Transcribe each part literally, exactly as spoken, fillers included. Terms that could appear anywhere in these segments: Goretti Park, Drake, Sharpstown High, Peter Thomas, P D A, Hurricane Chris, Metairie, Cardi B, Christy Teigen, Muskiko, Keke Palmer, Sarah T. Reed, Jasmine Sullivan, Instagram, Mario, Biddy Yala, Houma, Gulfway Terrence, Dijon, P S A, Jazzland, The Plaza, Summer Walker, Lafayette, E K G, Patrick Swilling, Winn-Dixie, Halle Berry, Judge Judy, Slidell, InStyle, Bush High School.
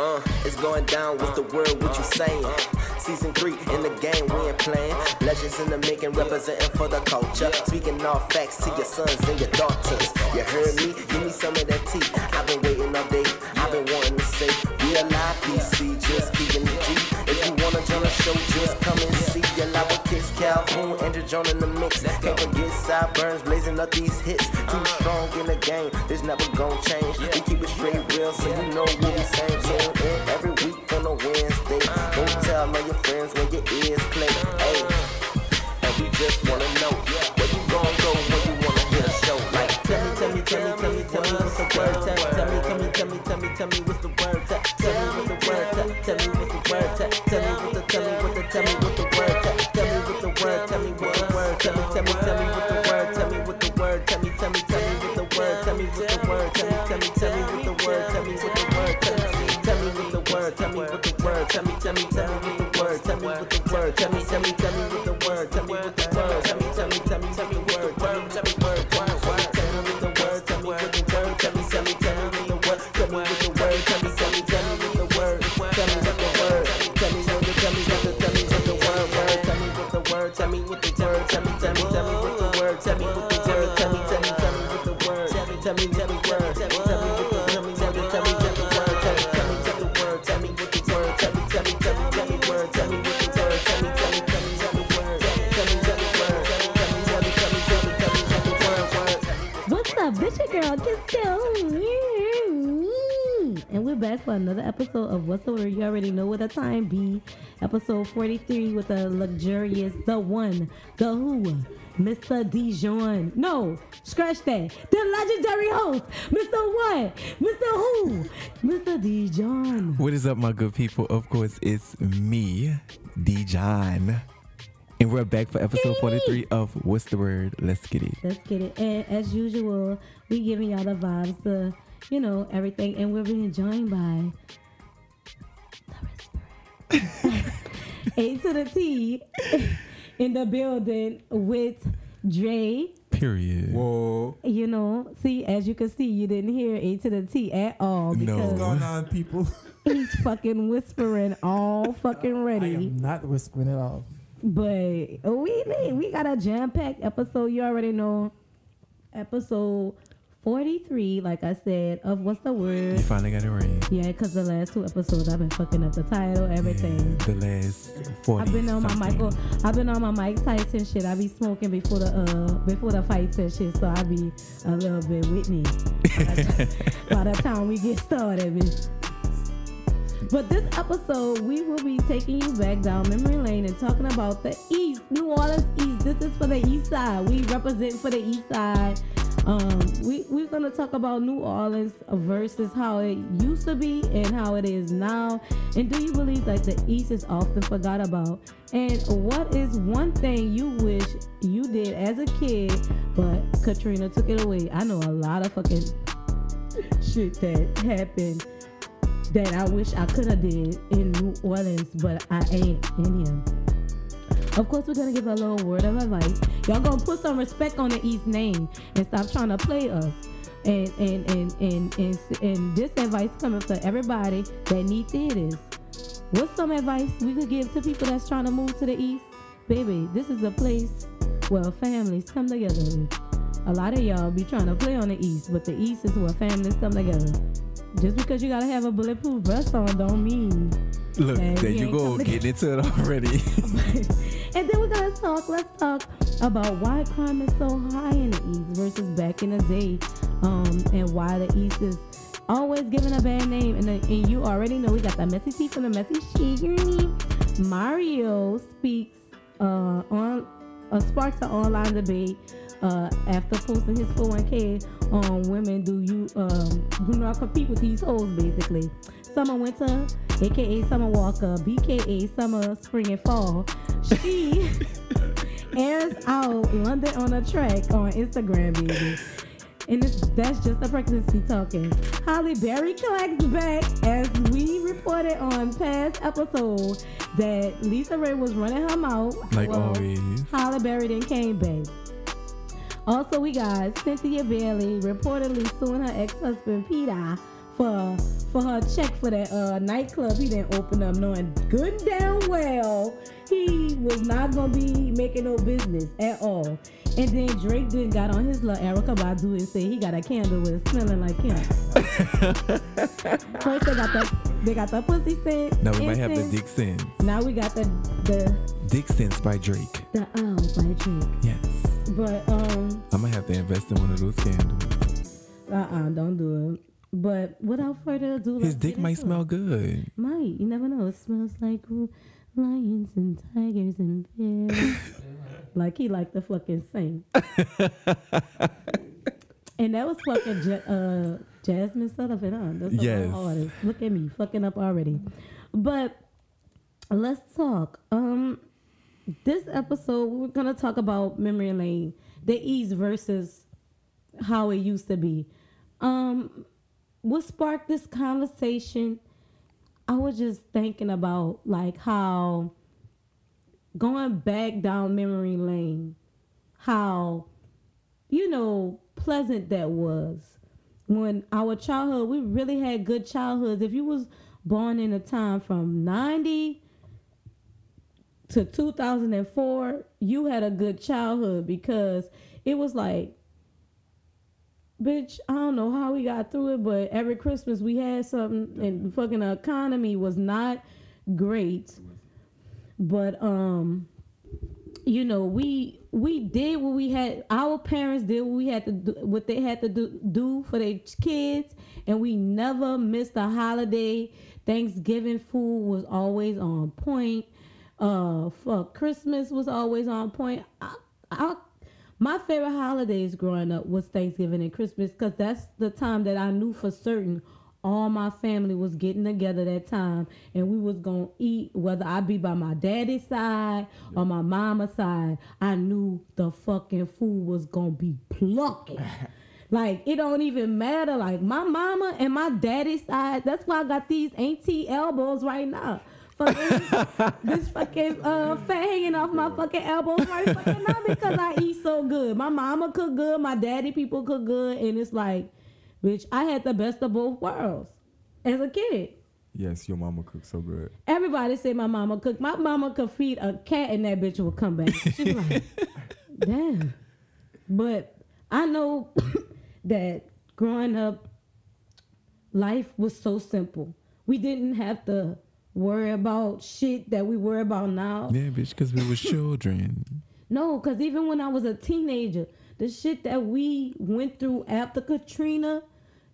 Uh, it's going down with the world, what you saying? Season three in the game, we ain't playing. Legends in the making, representing for the culture. Speaking all facts to your sons and your daughters. You heard me? Give me some of that tea. I've been waiting all day, I've been wanting to say. We are live P C, just keeping the G. If you wanna join a show, just come and see. Your lava kicks, Calhoun, and Dijon in the mix. Can't forget sideburns, blazing up these hits. Too strong in the game, there's never gonna change. We keep it straight real, so you know what we saying. Tune in every week on a Wednesday. Don't tell all your friends when your ears play. Hey, and we just wanna know where you gon' go when you wanna hear a show like that. Tell me, tell me, tell me, tell me, tell me what's the word. Tell me, tell me, tell me, tell me, tell me what's the word. Tell me what the word. Tell me what the word. Tell me what the tell me what the tell me what the word. Tell me what the word. Tell me what the word. Tell me, tell me, tell me what the word. Tell me what the word. Tell me, tell me, tell me what the word. Tell me what the word. Tell me, tell me, tell me what the word. Tell me what the word. Tell me what the word. Tell me what the word. Tell me, tell me, tell me what the word. Tell me with the word, tell me, tell me, tell me with the word, tell me with the word, tell me, tell me, tell me, tell me with the word, tell me word, tell me with the word, tell me with the word, tell me, tell me, tell me with the word, tell me with the word, tell me, tell me, tell me with the word, tell me with the word, tell me with the tell me with the tell me with the word, tell me with the word, tell me with the word, tell me, tell me, tell me with the word, tell me with the word, tell me, tell me, tell me with the word, tell me, tell me, tell me word, tell me, tell me with the tell me, tell me, tell me with the word, tell me, tell me, tell me word, tell me with the word, tell me, tell me, tell me. Bitch, your girl can still me. And we're back for another episode of What's the Word. You already know what the time be. Episode forty-three with the luxurious, the one, the who, Mister Dijon. No, scratch that. The legendary host, Mister What? Mister Who? Mister Dijon. What is up, my good people? Of course, it's me, Dijon. And we're back for episode forty-three of What's the Word? Let's get it. Let's get it. And as usual, we giving y'all the vibes, the, you know, everything. And we're being joined by the Whisperer. A to the T in the building with Dre. Period. Whoa. You know, see, as you can see, you didn't hear A to the T at all. Because no. What's going on, people? He's fucking whispering all fucking ready. I am not whispering at all. But we we got a jam-packed episode. You already know. Episode forty-three, like I said, of What's the Word? You finally got it right. Yeah, because the last two episodes, I've been fucking up the title, everything. Yeah, the last forty I've been on something. my Michael. I've been on my Mike Tyson shit. I be smoking before the uh before the fights and shit, so I be a little bit Whitney by the time we get started, bitch. But this episode, we will be taking you back down memory lane and talking about the East, New Orleans East. This is for the East Side. We represent for the East Side. Um, we, we're going to talk about New Orleans versus how it used to be and how it is now. And do you believe that the East is often forgot about? And what is one thing you wish you did as a kid, but Katrina took it away? I know a lot of fucking shit that happened that I wish I could have did in New Orleans, but I ain't in here. Of course, we're gonna give a little word of advice. Y'all gonna put some respect on the East name and stop trying to play us. And and and and and, and, and this advice coming for everybody that need theaters. What's some advice we could give to people that's trying to move to the East? Baby, this is a place where families come together. A lot of y'all be trying to play on the East, but the East is where families come together. Just because you gotta have a bulletproof vest on don't mean. Look, there you go, getting into it already. And then we're gonna talk, let's talk about why crime is so high in the East versus back in the day, um, and why the East is always given a bad name. And, the, and you already know we got the messy tea from the messy she. Mario speaks uh, on uh, sparks an online debate. Uh, after posting his four oh one k on women, do you um, do not compete with these hoes, basically. Summer Winter, a k a. Summer Walker, b k a. Summer, Spring, and Fall. She airs out London on a Track on Instagram, baby. And it's, that's just a pregnancy talking. Halle Berry collects back, as we reported on past episode that Lisa Raye was running her mouth. Like well, always. Halle Berry then came back. Also, we got Cynthia Bailey reportedly suing her ex-husband, Peter, for for her check for that uh, nightclub he didn't open up, knowing good and damn well he was not gonna be making no business at all. And then Drake then got on his little Erykah Badu and said he got a candle with smelling like him. First they got the they got the pussy scent. Now we might have scent. The dick scent. Now we got the the dick scents by Drake. The um by Drake. Yes. But um, I might have to invest in one of those candles. Uh uh-uh, uh, don't do it. But without further ado, his dick might smell good. Might, you never know. It smells like lions and tigers and bears. Like he liked to fucking sing. And that was fucking ja- uh, Jasmine Sullivan, huh? That's a yes. Artist. Look at me, fucking up already. But let's talk. Um, this episode, we're going to talk about memory lane, the East versus how it used to be. Um, what sparked this conversation? I was just thinking about like how going back down memory lane, how, you know, pleasant that was. When our childhood, we really had good childhoods. If you was born in a time from ninety to two thousand four, you had a good childhood because it was like, bitch, I don't know how we got through it, but every Christmas we had something, and fucking the economy was not great. But, um, you know, we we did what we had. Our parents did what we had to do, what they had to do, do for their kids, and we never missed a holiday. Thanksgiving food was always on point. Uh, fuck, Christmas was always on point. I, I, my favorite holidays growing up was Thanksgiving and Christmas because that's the time that I knew for certain all my family was getting together that time, and we was going to eat, whether I be by my daddy's side or my mama's side. I knew the fucking food was going to be plucking. Like, it don't even matter. Like, my mama and my daddy's side, that's why I got these auntie elbows right now. Fucking, this fucking uh, fat hanging off my fucking elbows right fucking now because I eat so good. My mama cook good. My daddy people cook good. And it's like, bitch, I had the best of both worlds as a kid. Yes, your mama cooked so good. Everybody said my mama cooked. My mama could feed a cat and that bitch would come back. She's like, damn. But I know that growing up, life was so simple. We didn't have to worry about shit that we worry about now. Yeah, bitch, because we were children. No, because even when I was a teenager, the shit that we went through after Katrina,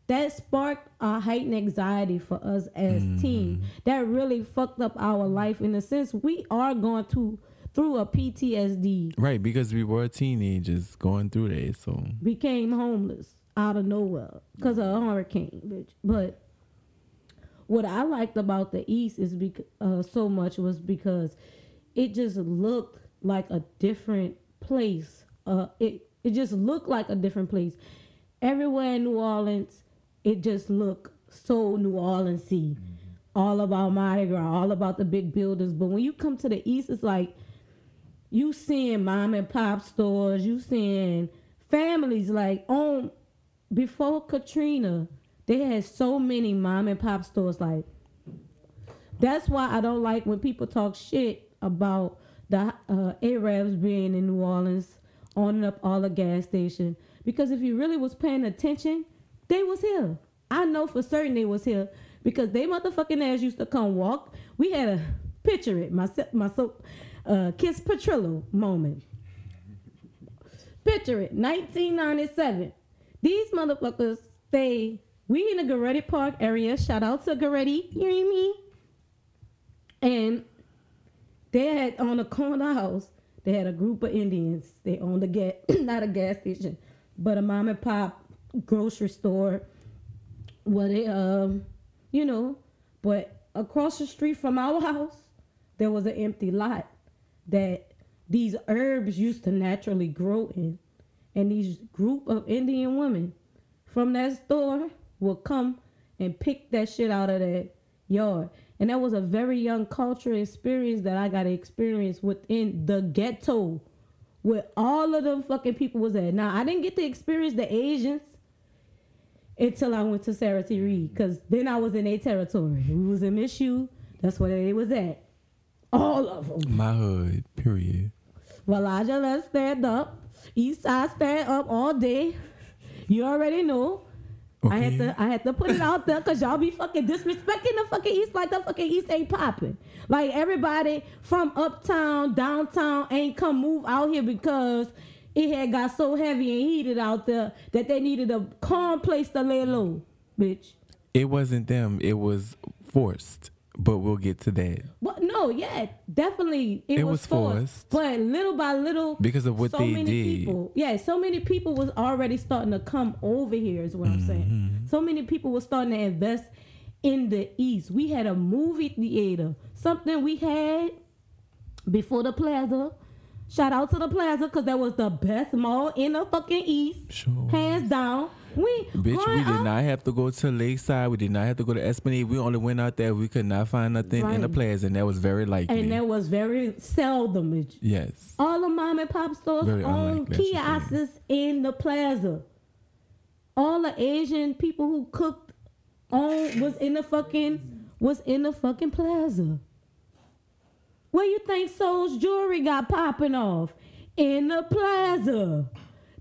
that sparked a heightened anxiety for us as mm. teens. That really fucked up our life in a sense. We are going to, through a P T S D. Right, because we were teenagers going through that. So became homeless out of nowhere because of a hurricane, bitch. But what I liked about the East is bec- uh, so much was because it just looked like a different place. Uh, it it just looked like a different place. Everywhere in New Orleans, it just looked so New Orleans-y. Mm-hmm. All about Mardi Gras, all about the big buildings. But when you come to the East, it's like you seeing mom and pop stores, you seeing families like on before Katrina. They had so many mom and pop stores. Like, that's why I don't like when people talk shit about the uh, Arabs being in New Orleans, owning up all the gas station. Because if you really was paying attention, they was here. I know for certain they was here because they motherfucking ass used to come walk. We had a picture it, my my so, uh, Kiss Petrillo moment. Picture it, nineteen ninety-seven. These motherfuckers, they... We in the Goretti Park area. Shout out to Goretti. You hear me? And they had on the corner house, they had a group of Indians. They owned a gas, not a gas station, but a mom and pop grocery store where they, um, you know, but across the street from our house, there was an empty lot that these herbs used to naturally grow in. And these group of Indian women from that store would come and pick that shit out of that yard. And that was a very young cultural experience that I got to experience within the ghetto where all of them fucking people was at. Now, I didn't get to experience the Asians until I went to Sarah T. Reed, because then I was in their territory. We was in Michoud. That's where they was at. All of them. My hood, period. Valaja, let's stand up. East side, stand up all day. You already know. Okay. I had to I had to put it out there because y'all be fucking disrespecting the fucking East like the fucking East ain't popping. Like, everybody from uptown, downtown ain't come move out here because it had got so heavy and heated out there that they needed a calm place to lay low, bitch. It wasn't them. It was forced. But we'll get to that. But no, yeah, definitely. It, it was, was forced. forced. But little by little. Because of what so they many did. People, yeah, so many people was already starting to come over here is what mm-hmm. I'm saying. So many people were starting to invest in the East. We had a movie theater. Something we had before the Plaza. Shout out to the Plaza because that was the best mall in the fucking East. Sure. Hands down. We Bitch, we did out. not have to go to Lakeside. We did not have to go to Esplanade. We only went out there. We could not find nothing right. in the Plaza, and that was very likely. And that was very seldom. Yes. All the mom and pop stores very owned kiosks in the Plaza. All the Asian people who cooked on was in the fucking was in the fucking Plaza. Where you think Soul's jewelry got popping off? In the Plaza.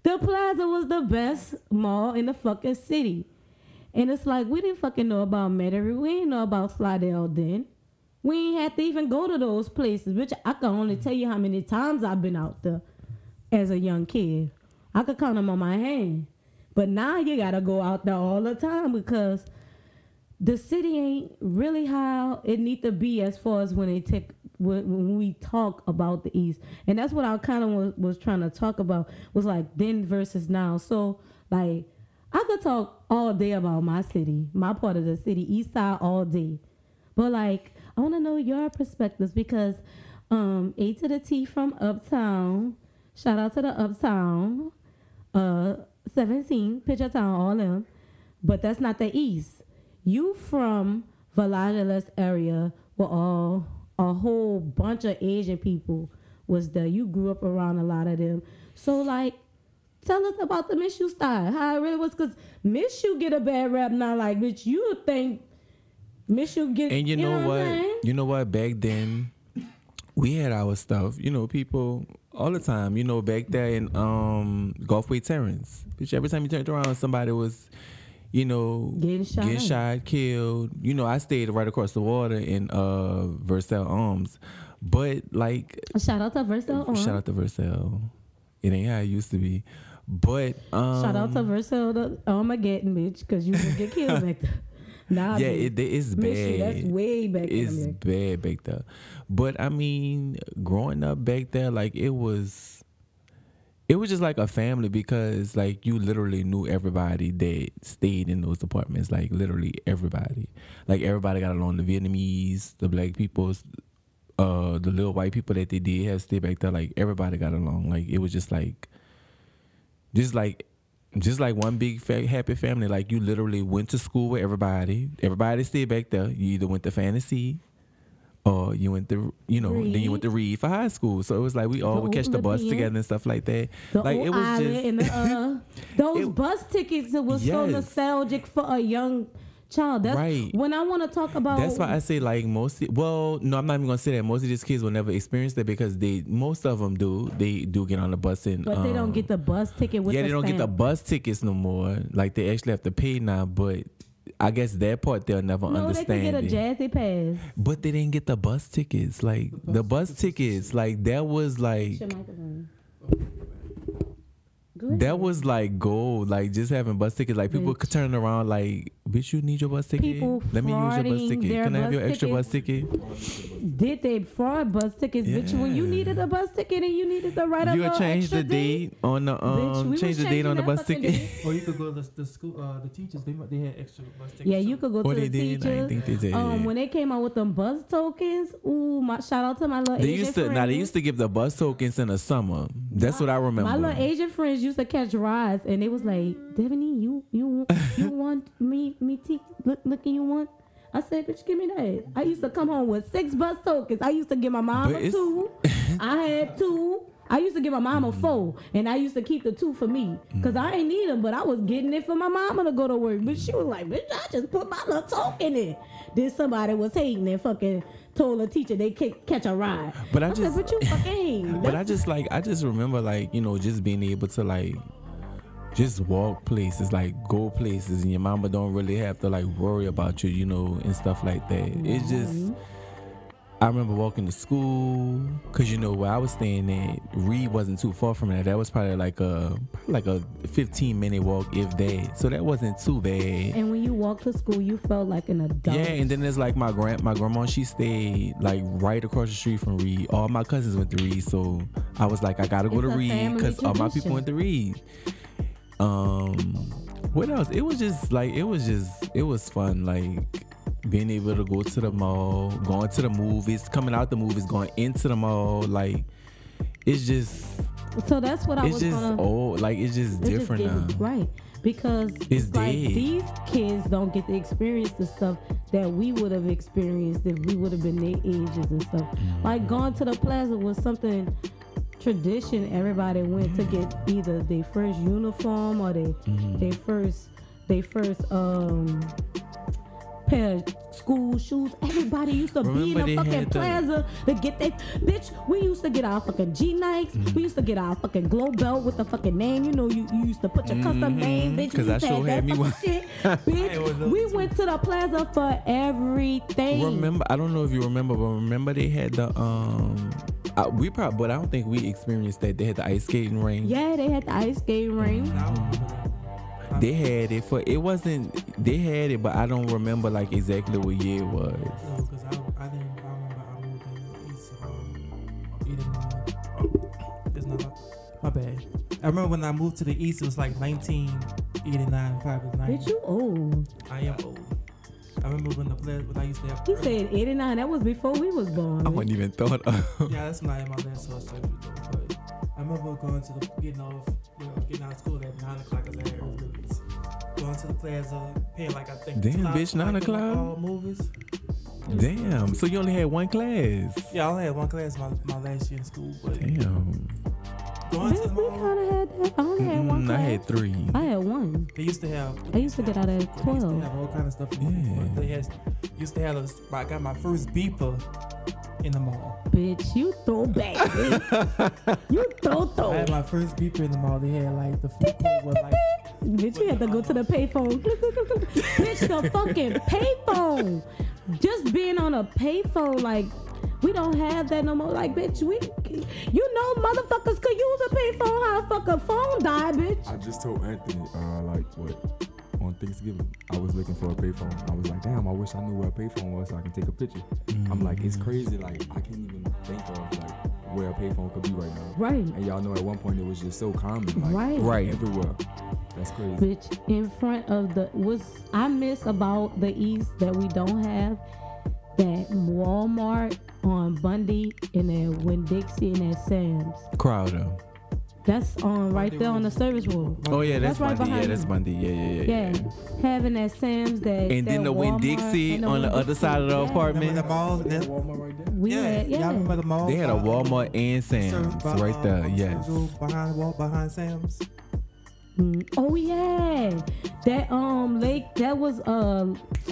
The Plaza was the best mall in the fucking city. And it's like, we didn't fucking know about Metairie. We didn't know about Slidell then. We ain't had to even go to those places. Bitch, I can only tell you how many times I've been out there as a young kid. I could count them on my hand. But now you got to go out there all the time because the city ain't really how it need to be as far as when they take... when we talk about the East. And that's what I kind of was, was trying to talk about, was like then versus now. So like I could talk all day about my city, my part of the city, East Side all day. But like I want to know your perspectives because um, A to the T from Uptown, shout out to the Uptown, uh, seventeen, Picture Town, all them. But that's not the East. You from Valajalas area were all... a whole bunch of Asian people was there. You grew up around a lot of them. So, like, tell us about the Michoud style, how it really was. Because Michoud get a bad rap now. Like, bitch, you would think Michoud get... And you, you know, know what? what I mean? You know what? Back then, we had our stuff. You know, people all the time. You know, back there in um, Gulfway Terrence. Bitch, every time you turned around, somebody was... you know, getting shot. Get shot, killed. You know, I stayed right across the water in uh, Versailles Arms. But, like... Shout out to Versailles Arms. Shout out to Versailles. It ain't how it used to be. But... Um, shout out to Versailles Armageddon, bitch, because you would get killed back there. Nah, yeah, it, it's bad. Michigan, that's way back there. It's bad back there. But, I mean, growing up back there, like, it was... It was just like a family because, like, you literally knew everybody that stayed in those apartments. Like, literally everybody. Like, everybody got along. The Vietnamese, the black people, uh, the little white people that they did have stayed back there. Like, everybody got along. Like, it was just like, just like, just like one big fa- happy family. Like, you literally went to school with everybody. Everybody stayed back there. You either went to Fantasy. Or uh, you went to, you know, Reed. Then you went to Reed for high school. So it was like we all the would catch the bus European. together and stuff like that. The like it was just and the, uh, those it, bus tickets that was yes. so nostalgic for a young child. That's right. When I want to talk about, that's why I say like most. Well, no, I'm not even gonna say that most of these kids will never experience that because they most of them do. They do get on the bus and but um, they don't get the bus ticket. With yeah, the they don't stamp. Get the bus tickets no more. Like they actually have to pay now, but. I guess that part they'll never no, understand. No, they could get a Jazzy Pass. But they didn't get the bus tickets. Like, the bus, the bus tickets, like, that was, like... That was, like, gold. Like, just having bus tickets. Like, bitch. People could turn around, like, bitch, you need your bus ticket? People Let me use your bus ticket. Can I have your tickets? Extra bus ticket? Did they fraud bus tickets? Yeah. Bitch, when you needed a bus ticket and you needed to write up an extra date? You change the date on the, um, bitch, change the date on the bus ticket. Or you could go to the, the school, uh, the teachers, they they had extra bus tickets. Yeah, you could go to the teachers. I didn't think they did. Um, when they came out with them bus tokens, ooh, my, shout out to my little they Asian used to, friends. Now, they used to give the bus tokens in the summer. That's my, what I remember. My little Asian friends used to catch rides, and it was like, Devaney, you you you want me me t- look looking you want? I said, bitch, give me that. I used to come home with six bus tokens. I used to give my mom two. I had two. I used to give my mama mm-hmm. four, and I used to keep the two for me, because mm-hmm. I ain't need them, but I was getting it for my mama to go to work. But she was like, bitch, I just put my little token in it. Then somebody was hating and fucking told a teacher they could catch a ride. But I, I just, like, but you fucking hate. But I just, like, I just remember, like, you know, just being able to, like, just walk places, like, go places, and your mama don't really have to, like, worry about you, you know, and stuff like that. Mm-hmm. It's just... I remember walking to school, because, you know, where I was staying at, Reed wasn't too far from that. That was probably like a like a fifteen-minute walk, if that. So that wasn't too bad. And when you walked to school, you felt like an adult. Yeah, and then there's like my grand, my grandma, she stayed like right across the street from Reed. All my cousins went to Reed, so I was like, I got to go to Reed, because all my people went to Reed. Um, what else? It was just like, it was just, it was fun, like... being able to go to the mall, going to the movies, coming out the movies, going into the mall, like, it's just... So that's what I was gonna... It's just old, like, it's just it's different just getting, now. Right, because it's like, these kids don't get to experience the stuff that we would have experienced if we would have been their ages and stuff. Mm-hmm. Like, going to the Plaza was something... tradition everybody went to get either their first uniform or they, mm-hmm. their first... Their first, um... pair of school shoes. Everybody used to Remember be in the fucking Plaza to get that. Bitch, we used to get our fucking G Nikes. Mm-hmm. We used to get our fucking glow belt with the fucking name. You know, you, you used to put your mm-hmm. custom name, bitch. Because I sure had me one. Shit. Bitch, we went to the Plaza for everything. Remember, I don't know if you remember, but remember they had the um. I, we probably, but I don't think we experienced that. They had the ice skating ring. Yeah, they had the ice skating ring. Mm-hmm. They had it for it wasn't they had it, but I don't remember like exactly what year it was. No, because I, I didn't I remember I moved in the east um, eighty-nine. Not my bad. I remember when I moved to the east, it was like nineteen eighty-nine, probably ninety. Bitch, you old. I am old. I remember when the players when I used to have. You said eighty-nine. That was before we was born. I wasn't even thought of. Yeah, that's not in my last source. But I remember going to the getting off, you know, getting out of school at nine o'clock. Cause I had early movies. Going to the Plaza, paying like I think. Damn, bitch, nine like o'clock. All movies. Damn. So you only had one class. Yeah, I only had one class my, my last year in school. But damn. Going bitch, to the mall. We kind of had that. I only mm-hmm. had one class. I had three. I had one. They used to have. I used to get out at twelve. They used to have all kind of stuff. In yeah. The they had, used to have. A, I got my first beeper. In the mall. Bitch, you throw back. You throw throw. I had my first beeper in the mall. They had like the phone was like. Bitch, you had to go to the payphone. Bitch, the fucking payphone. Just being on a payphone, like, we don't have that no more. Like, bitch, we, you know, motherfuckers could use a payphone. How the fuck a phone died, bitch? I just told Anthony, uh, like, what? On Thanksgiving, I was looking for a payphone. I was like, damn, I wish I knew where a payphone was so I can take a picture. Mm-hmm. I'm like, it's crazy. Like, I can't even think of like where a payphone could be right now. Right. And y'all know at one point it was just so common. Like, right. Right. Everywhere. That's crazy. Bitch, in front of the, what's I miss about the East that we don't have, that Walmart on Bundy and that Winn-Dixie and that Sam's. Crowder. That's on right there on the service road. Oh yeah, that's, that's right Bundy. Yeah, that's Bundy. Yeah, yeah, yeah. Yeah, having that Sam's that and that then the Winn-Dixie on the other side of the yeah. apartment. Remember the mall? That's Walmart right there. We yeah, had, yeah. Y'all remember the mall? They had a Walmart and Sam's by, right there. Um, yes. Behind the wall, behind Sam's. Mm. Oh yeah, that um lake that was um. Uh,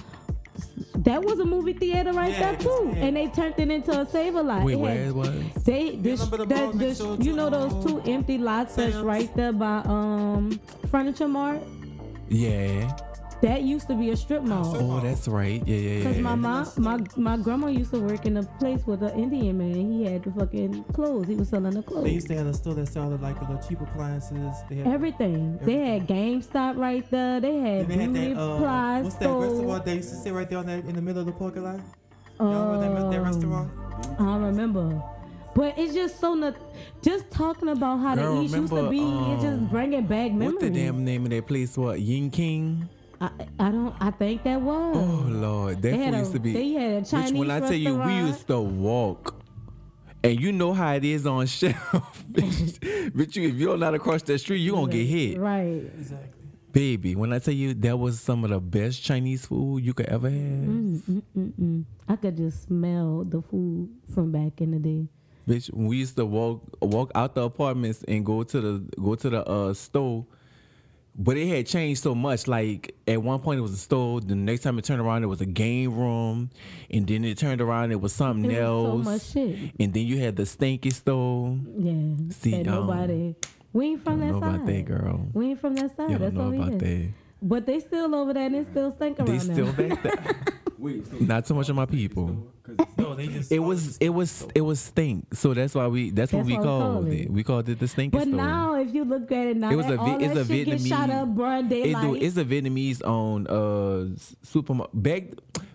that was a movie theater right yeah, there too, yeah. And they turned it into a Save-A-Lot. Lot Wait, where it was? They, this, the that, this, you know those two empty lots that's right there by um Frontier Mart. Yeah. That used to be a strip mall. Oh, that's right. Yeah, yeah, yeah. Cause my mom, my my grandma used to work in a place with an Indian man. He had the fucking clothes. He was selling the clothes. They used to have a store that sold like the cheap appliances. They had everything. everything. They had GameStop right there. They had Beauty Plaza. Uh, what's that restaurant they used to sit right there on that, in the middle of the parking lot? Y'all um, remember that, that restaurant? I don't remember. But it's just so not, just talking about how Girl, the East remember, used to be. Um, it's just bringing back memories. What's the damn name of that place? What Yin King? I, I don't. I think that was. Oh Lord, that they used a, to be. They had a Chinese which, when I tell you, we used to walk, and you know how it is on shelf, bitch. But you, if you're not across that street, you are gonna get hit. Right. Exactly. Baby, when I tell you that was some of the best Chinese food you could ever have. Mm, mm, mm, mm. I could just smell the food from back in the day. Bitch, we used to walk walk out the apartments and go to the go to the uh, store, but it had changed so much. Like at one point it was a store, the next time it turned around it was a game room, and then it turned around it was something it else. Was so much shit. And then you had the stinky store. Yeah. See, um, nobody. We ain't from that side. Don't know about that, girl. We ain't from that side. You don't That's know about that. But they still over there and it still stink around. They still back there. Wait, so not so much of my people. No, they just it was it was it was stink. So that's why we that's, that's what we what called it. it. We called it the stinky store. But now, if you look at it now, it was a, all it's that a shit Vietnamese. Shot up, bruh, it do, it's a Vietnamese owned uh, supermarket. Back,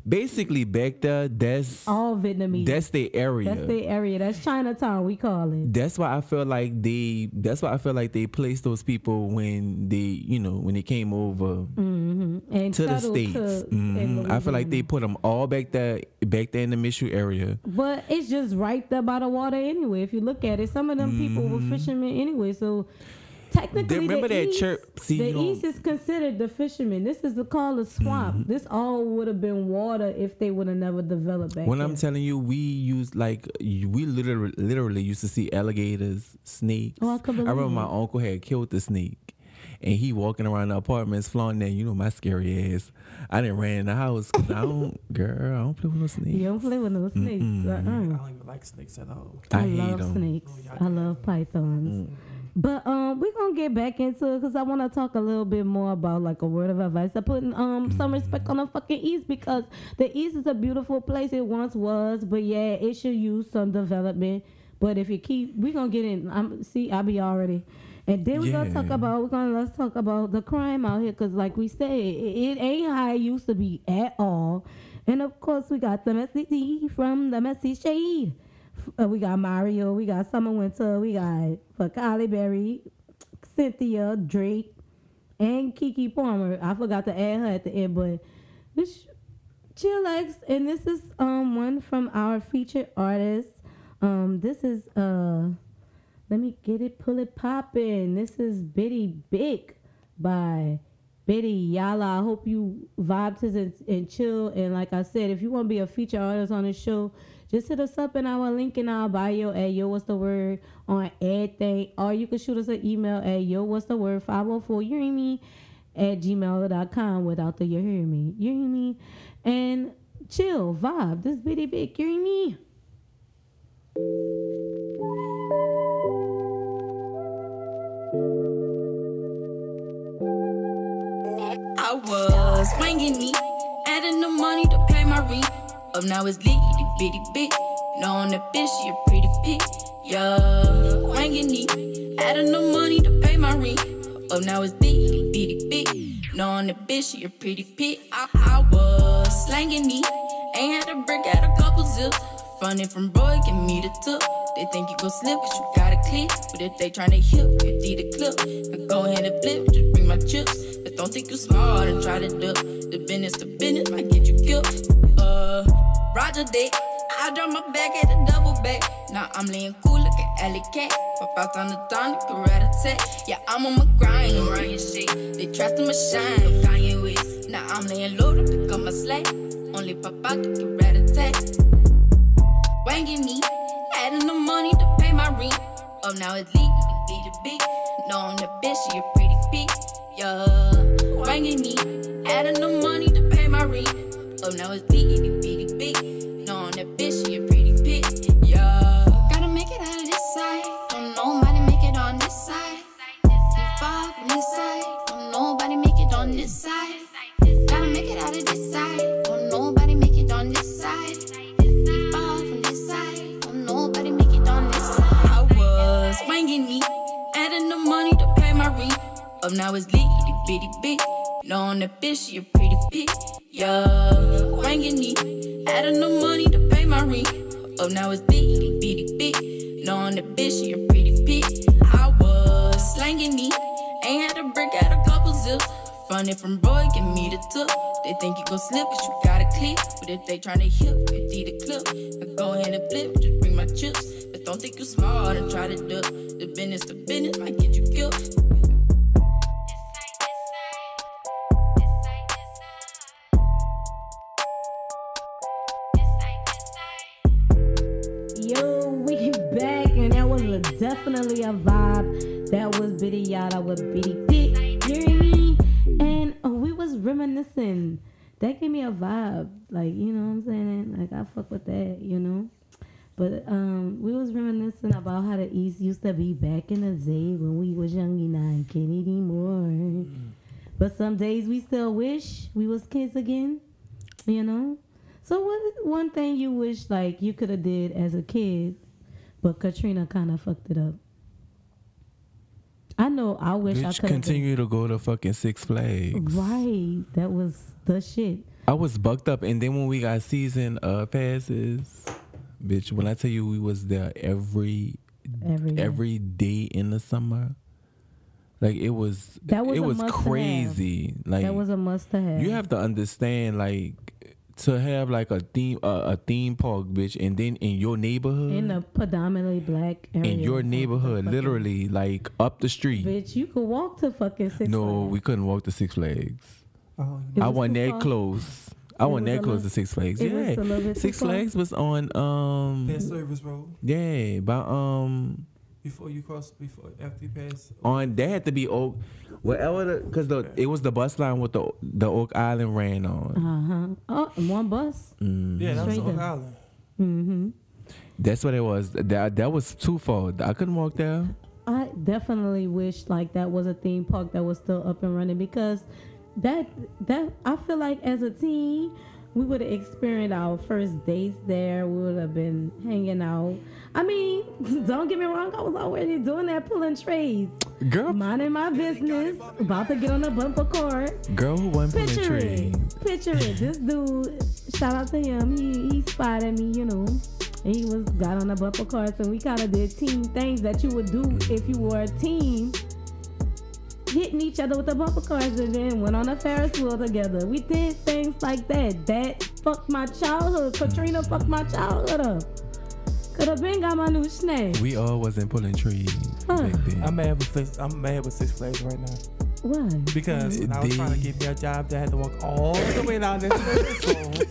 basically, back there, that's all Vietnamese. That's their area. That's their area. That's Chinatown. We call it. That's why I feel like they. That's why I feel like they placed those people when they, you know, when they came over mm-hmm. and to the states. To, mm-hmm. I feel like they put them all back there, back there in the Michoud area. But it's just right there by the water anyway. If you look at it, some of them mm-hmm. people were fishermen anyway. So technically, they remember the that east, chirp. See, the east is considered the fishermen. This is the call of swamp. Mm-hmm. This all would have been water if they would have never developed that. When well, I'm telling you, we used like we literally, literally used to see alligators, snakes. Oh, I, I remember it. My uncle had killed the snake, and he walking around the apartments flaunting that. You know my scary ass. I didn't ran in the house because I don't, girl. I don't play with no snakes. You don't play with no snakes. Uh-uh. I don't even like snakes at all. I, I hate love snakes. Oh, I love pythons. Mm. But um, we're going to get back into it because I want to talk a little bit more about like a word of advice. I'm putting um, some respect on the fucking East because the East is a beautiful place. It once was, but yeah, it should use some development. But if you keep, we're going to get in. I'm, see, I be already. And then we're yeah. going to talk about, we're going to let's talk about the crime out here because like we said, it, it ain't how it used to be at all. And of course, we got the messy tea from the messy shade. Uh, we got Mario, we got Summer Winter, we got fuck Halle Berry, Cynthia, Drake, and Keke Palmer. I forgot to add her at the end, but which she likes. And this is um one from our featured artist. Um, this is uh, let me get it, pull it, poppin'. This is Biddy Big by Biddy Yala. I hope you vibe to this and chill. And like I said, if you want to be a featured artist on this show, just hit us up in our link in our bio at Yo What's the Word on everything. Or you can shoot us an email at Yo What's the Word five oh four You hear me at gmail dot com without the you hear me. You hear me? And chill, vibe. This Biddy Big, you hear me? I was bringing me, adding the money to pay my rent. Up now it's lit, bitty bitch. Knowing that bitch, she a pretty bitch. Yeah, wangin' it. Adding the money to pay my rent. Up now it's lit, bitty bitch. Knowing that bitch, she a pretty bitch. I, I was slangin' it. Ain't had a brick, had a couple zips. Running from boy, give me the tip. They think you gon' slip, cause you got a clip. But if they tryna hit, you need a clip. I go ahead and flip, just bring my chips. But don't think you small and try to duck. The business, the business might get you killed. Uh, Roger that. I drop my back at the double back. Now I'm laying cool, look at Alley Cat. Pop out on the tonic, karate tech. Yeah, I'm on my grind, around your shit. They trust in my shine, no Kanye West. Now I'm laying low to pick up my slack. Only pop out the karate tech. Wangin' me. Adding the money to pay my rent. Up now it's legal to be the big. No, I'm the bitch, she a pretty bitch. Yeah, wangin' me. Adding the money to pay my rent. Up now it's legal to be the big. No, I'm the bitch, she a pretty bitch. Yeah, gotta make it out of this side. Don't nobody make it on this side. You fall from this side. Don't nobody make it on this side. Gotta make it out of this side. Don't nobody make it on this side. You fall from this side. Nobody make it on this side. I was wangin' me, adding the money to pay my rent. Up now it's lit, itty bitty bitch. Knowing that bitch, she a pretty bitch. Yeah, wangin' me, adding the money to pay my rent. Up now it's lit, itty bitty bitch. Knowing that bitch, she a pretty bitch. I was slangin' me, ain't had a brick, had a couple zips. Running from boy, give me the tip. They think you gon' slip, cause you got a clip. But if they tryna hit, you need a clip. I go ahead and flip, just bring my chips. But don't think you smart and try to duck. The business, the business might get you killed. Yo, we back. definitely a vibe. That was Biddy Yala with Biddy Dick, you hear me? And we was reminiscing. That gave me a vibe, like, you know what I'm saying? Like, I fuck with that, you know? But um, we was reminiscing about how the East used to be back in the day when we was young and I can't anymore. Mm. But some days we still wish we was kids again, you know? So what one thing you wish, like, you could have did as a kid, but Katrina kind of fucked it up? I know I wish Bitch I could continue been. to go to fucking Six Flags. Right. That was the shit. I was bucked up. And then when we got season uh, passes, bitch, when I tell you we was there every every, every day in the summer, like it was, that was it was crazy. Like that was a must to have. You have to understand, like, to have like a theme uh, a theme park, bitch, and then in your neighborhood, in a predominantly black area, in your neighborhood, literally like up the street, bitch, you could walk to fucking Six no, Flags. No, we couldn't walk to Six Flags. Oh, I wasn't that far. close. I wasn't that close to Six Flags. Yeah, Six Flags was on um Past Service Road. Yeah, by um before you cross, before after you pass on, that had to be Oak. Whatever, because the, the it was the bus line with the the Oak Island ran on. Uh huh. Oh, one bus. Mm-hmm. Yeah, that was Oak Island. Mm-hmm. That's what it was. That that was too far. I couldn't walk there. I definitely wish like that was a theme park that was still up and running, because that that I feel like as a teen we would have experienced our first dates there. We would have been hanging out. I mean, don't get me wrong, I was already doing that, pulling trays. Girl, minding my business, about to get on a bumper cart. Girl, who won pulling trays? Picture it. This dude, shout out to him. He he spotted me, you know, and he was got on a bumper cart, and we kind of did team things that you would do if you were a team. Hitting each other with the bumper cars, and then went on a Ferris wheel together. We did things like that. That fucked my childhood. Katrina fucked my childhood up. Could have been got my new snake. We all wasn't pulling trees huh. back then. I'm mad with Six, I'm mad with Six Flags right now. Why? Because mm-hmm. when I was trying to get me a job, I had to walk all the way down this road.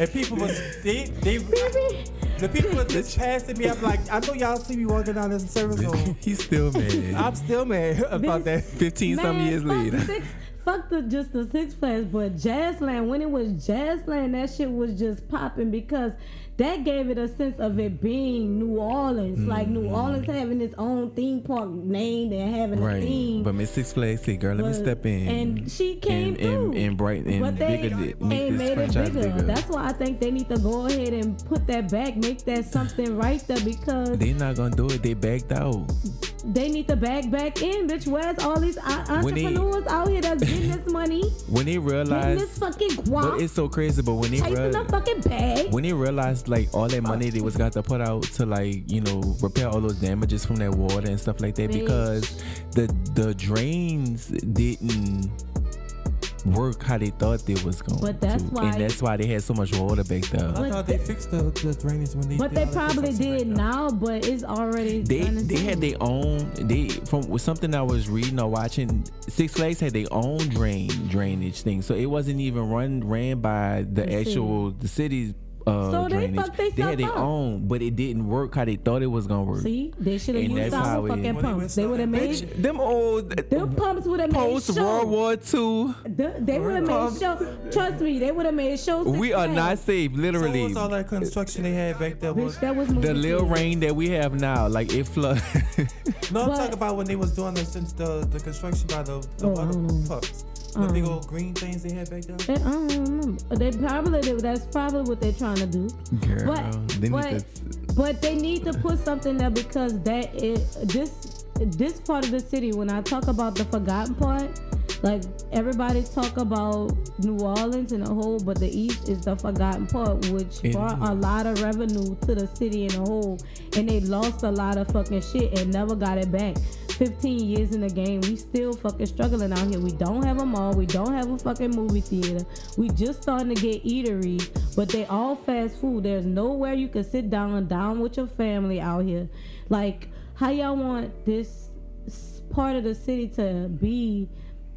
And people was they they. Baby. The people that just passing me, I'm like, I know y'all see me walking down this service hole. He's still mad. I'm still mad about that. Fifteen man, some years fuck later. Six, fuck the just the Six Flags, but Jazzland, when it was Jazzland, that shit was just popping because that gave it a sense of it being New Orleans, mm. like New Orleans having its own theme park named and having right. a theme. But Miss Six Flags said, "Girl, let but, me step in." And she came and, through and, and bright and but they, bigger, they make this made franchise it bigger. bigger. That's why I think they need to go ahead and put that back, make that something right there, because they're not gonna do it. They backed out. They need to back back in, bitch. Where's all these entrepreneurs they, out here that's getting this money? When they realize this fucking guap, but it's so crazy. But when they realize the fucking bag, when they realized like all that money they was got to put out to like, you know, repair all those damages from that water and stuff like that, bitch. Because the the drains didn't work how they thought they was going but that's to. Why and that's why they had so much water back there. I thought they fixed the, the drainage when they but they probably did now, but it's already they they had their own they from something I was reading or watching. Six Flags had their own drain drainage thing, so it wasn't even run ran by the Let's actual see. the city's Uh, so they fucked themselves up. They had their own, but it didn't work how they thought it was gonna work. See, they should have used all the fucking pumps. They would have made them old. Them pumps would have made post World War Two. They would have made shows. Trust me, they would have made shows. We are not safe, literally. So was all that construction they had back there? Bitch, that was the little rain that we have now. Like it flooded. No, I'm talking about when they was doing the the, the construction by the the water pumps. The um, big old green things they had back there? They, I don't remember. They probably, that's probably what they're trying to do. Girl, but they need but, to... but they need to put something there, because that is, this this part of the city, when I talk about the forgotten part, like everybody talk about New Orleans and the whole, but the East is the forgotten part, which it brought is. a lot of revenue to the city in a whole, and they lost a lot of fucking shit and never got it back. fifteen years in the game, we still fucking struggling out here. We don't have a mall. We don't have a fucking movie theater. We just starting to get eateries, but they all fast food. There's nowhere you can sit down, down with your family out here. Like, how y'all want this part of the city to be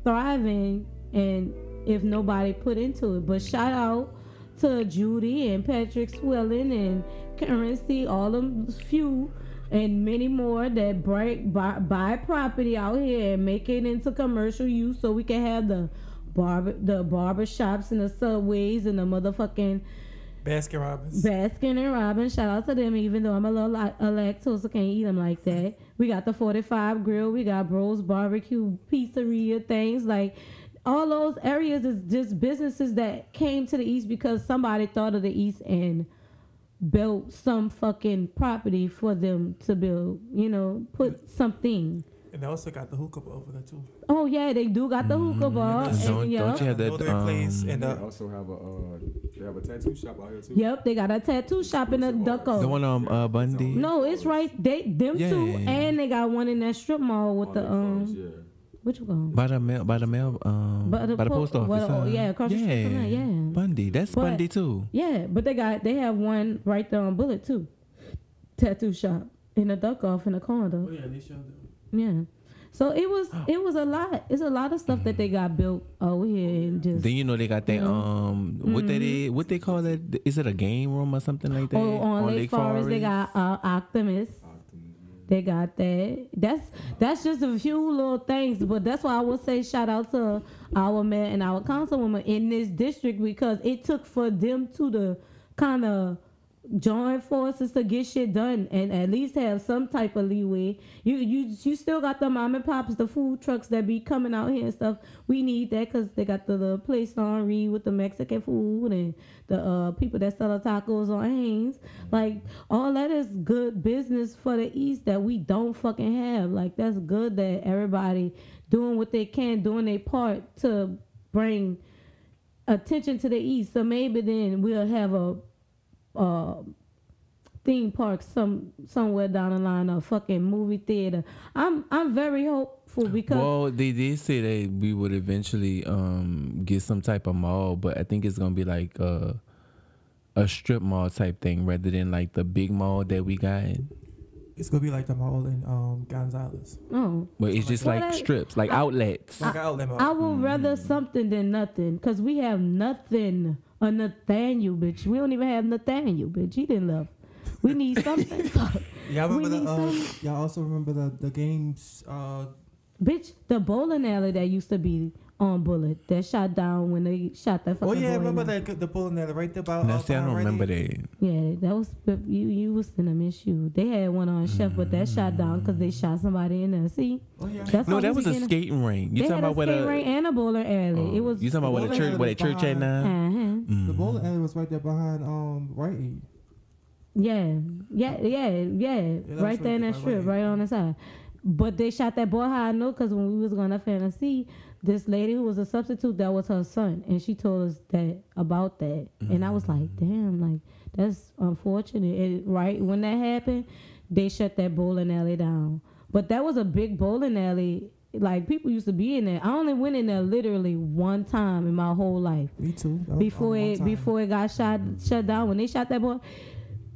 thriving and if nobody put into it? But shout out to Judy and Patrick Swilling and Currency, all them few and many more that break, buy, buy property out here and make it into commercial use so we can have the barber, the barber shops and the Subways and the motherfucking Baskin Robbins. Baskin and Robbins. Shout out to them, even though I'm a little a lactose, I can't eat them like that. We got the forty-five Grill. We got Bros Barbecue, Pizzeria, things like all those areas is just businesses that came to the East because somebody thought of the East and built some fucking property for them to build, you know, put something. And they also got the hookah bar over there, too. Oh, yeah, they do got the mm-hmm. hookah bar. And don't, and, don't you have that? Um, place and, uh, they also have a, uh, they have a tattoo shop out here, too. Yep, they got a tattoo shop in the Ducko. The one on uh, Bundy? No, it's right. They Them yeah. two, and they got one in that strip mall with oh, the... um. First, yeah. Which one? By the mail, by the mail, um, by the, by the po- post office. Well, uh, yeah, across yeah. the street from that, yeah. Bundy, that's but, Bundy too. Yeah, but they got they have one right there on Bullitt too. Tattoo shop in a duck off in a condo. Oh yeah, they showed them. Yeah, so it was oh. it was a lot. It's a lot of stuff mm. that they got built over here and just. Then you know they got that um mm-hmm. what that is what they call that is it a game room or something like that? Oh, on, on Lake, Lake Forest, Forest they got uh, Optimus. They got that. That's that's just a few little things, but that's why I would say shout out to our mayor and our councilwoman in this district because it took for them to the kind of join forces to get shit done and at least have some type of leeway. You you you still got the mom and pops, the food trucks that be coming out here and stuff. We need that because they got the, the place on Reed with the Mexican food and the uh, people that sell the tacos on Haynes. Like, all that is good business for the East that we don't fucking have. Like, that's good that everybody doing what they can, doing their part to bring attention to the East. So maybe then we'll have a Uh, theme park some somewhere down the line, a fucking movie theater. I'm I'm very hopeful because well they did say that we would eventually um get some type of mall, but I think it's gonna be like a a strip mall type thing rather than like the big mall that we got. It's gonna be like the mall in um, Gonzales. Oh, but it's just well, like that, strips, like I, outlets. Like I, outlet mall. I would mm. rather something than nothing, cause we have nothing. A Nathaniel, bitch. We don't even have Nathaniel, bitch. He didn't love. We need something. y'all remember the, um, Y'all also remember the the games. Uh, bitch, the bowling alley that used to be on Bullitt that shot down when they shot that fucking. Oh yeah, remember alley. that the bowling alley right there by. I don't remember that. Yeah, that was you. You was in a issue. They had one on Chef, mm. but that shot down because they shot somebody in there. See, oh, yeah. That's no, that was a skating a, ring. You talking about where the skating ring and a bowling alley? Oh, it was. You talking about where the church? Where the church at now? Uh-huh. Mm. The bowling alley was right there behind um Rite Aid. Yeah, yeah, yeah, yeah. yeah right there in that strip, right on the side. But they shot that boy high, I know, because when we was going to Fantasy, this lady who was a substitute, that was her son, and she told us that about that, mm-hmm. and I was like, damn, like that's unfortunate. And right when that happened, they shut that bowling alley down. But that was a big bowling alley. Like, people used to be in there. I only went in there literally one time in my whole life. Me too. That before it before it got shot shut down. When they shot that boy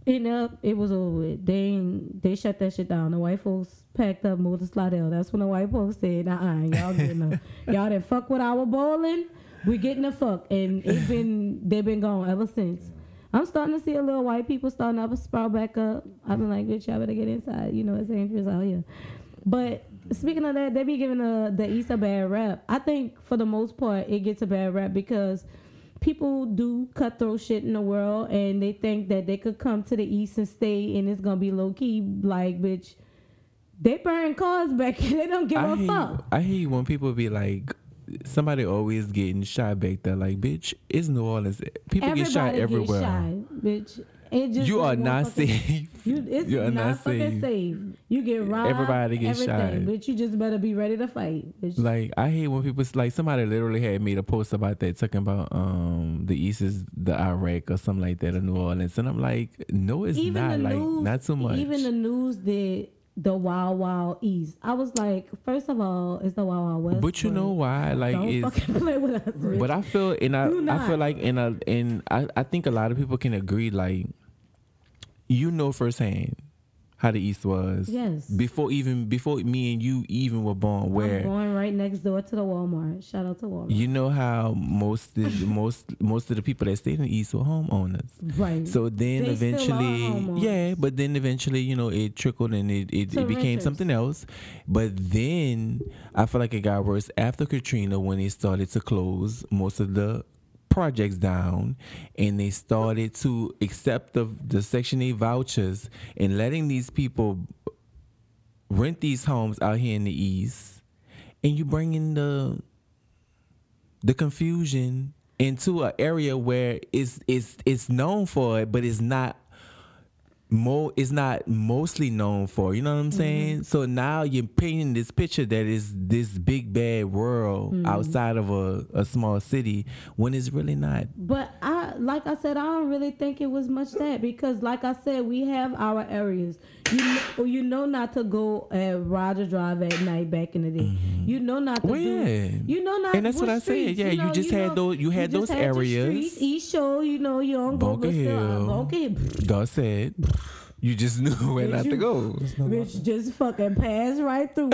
in there, it was over with. They, they shut that shit down. The white folks packed up, moved to Slidell. That's when the white folks said, nah, y'all getting up. Y'all that fuck with our bowling, we getting the fuck. And it's been they've been gone ever since. I'm starting to see a little white people starting up a sprout back up. I've been like, bitch, y'all better get inside. You know, it's dangerous out here. But speaking of that, they be giving the, the East a bad rap. I think for the most part, it gets a bad rap because people do cutthroat shit in the world, and they think that they could come to the East and stay, and it's gonna be low key. Like, bitch, they burn cars back here. They don't give I a hate, fuck. I hate when people be like, somebody always getting shot back there. Like, bitch, it's New Orleans. People Everybody get shot everywhere. Get shot, bitch. It just you are not fucking, safe. You, it's you are not, not fucking safe. safe. You get robbed. Everybody gets shot. But you just better be ready to fight. Bitch. Like, I hate when people, like, somebody literally had made a post about that, talking about um the East is the Iraq or something like that in New Orleans. And I'm like, no, it's even not. Like, news, not too much. Even the news did the Wild Wild East. I was like, first of all, it's the Wild Wild West. But you know why? Like, don't it's, fucking play with us. Rich. But I feel, and I, I feel like, and I, and I, I think a lot of people can agree, like, you know firsthand, how the East was. Yes. Before even before me and you even were born, where I'm born right next door to the Walmart. Shout out to Walmart. You know how most of, most most of the people that stayed in the East were homeowners. Right. So then they eventually, yeah, but then eventually, you know, it trickled and it it, it became something else. But then I feel like it got worse after Katrina when they started to close most of the projects down, and they started to accept the, the Section eight vouchers and letting these people rent these homes out here in the East, and you bring in the the confusion into an area where it's it's it's known for it, but it's not more it's not mostly known for. You know what I'm saying? Mm-hmm. So now you're painting this picture that is this big bad world mm-hmm. outside of a, a small city when it's really not. But I, like I said, I don't really think it was much that, because like I said, we have our areas. You know, you know not to go at Roger Drive at night back in the day. Mm-hmm. You know not to well, do. Yeah. You know not. And that's what, what I streets, said. Yeah, you, know, you just you had know, those. You had you those had areas. East Shore, you know, you on Bunker Hill. Bunker Hill. Dorset. You just knew where did not you, to go. Bitch, just fucking pass right through.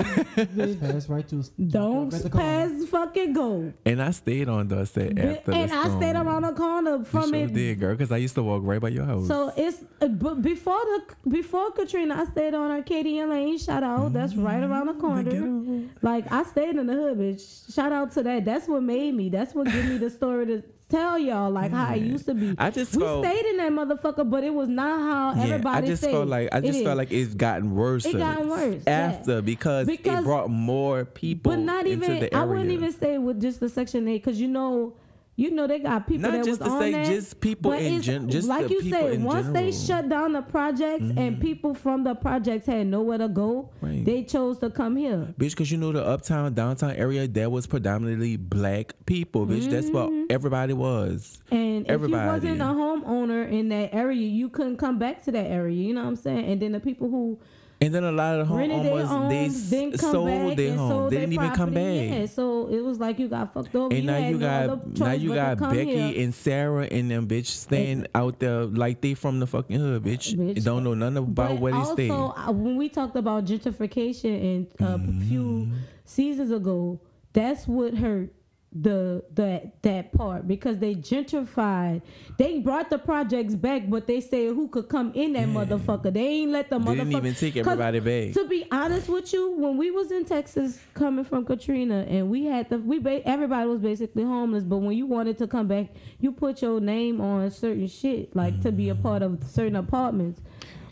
Just pass right through. Don't pass fucking go. And I stayed on Dorset after the storm. And I stayed around the corner from it. You sure did, girl, because I used to walk right by your house. So it's uh, but before the before Katrina, I stayed on Arcadia Lane. Shout out, mm-hmm. that's right around the corner. Like I stayed in the hood, bitch. Shout out to that. That's what made me. That's what gave me the story to tell y'all like yeah. how it used to be. I just we felt, stayed in that motherfucker, but it was not how yeah, everybody. I just stayed. felt like I just it felt is. like it's gotten worse. It gotten worse after yeah. because, because it brought more people. But not even into the area. I wouldn't even say with just the Section eight, because you know, you know they got people not that just was to on say that, just people in gen- just like the you people said. In once general. They shut down the projects mm-hmm. and people from the projects had nowhere to go, right. they chose to come here, bitch. Because you know the uptown downtown area that was predominantly black people, bitch. Mm-hmm. That's what everybody was. And everybody. If you wasn't a homeowner in that area, you couldn't come back to that area. You know what I'm saying? And then the people who. And then a lot of the homeowners, they sold, sold their home. They didn't even come back. Yeah, so it was like you got fucked over. And now you got now you got Becky and Sarah and them bitch staying out there like they from the fucking hood, bitch. Don't know nothing about where they stay. Also, when we talked about gentrification and uh, mm. a few seasons ago, that's what hurt. The that that part because they gentrified, they brought the projects back, but they said who could come in that yeah. motherfucker. They ain't let the they motherfucker. Didn't even take everybody back. To be honest with you, when we was in Texas coming from Katrina, and we had the we ba- everybody was basically homeless. But when you wanted to come back, you put your name on certain shit, like mm. to be a part of certain apartments.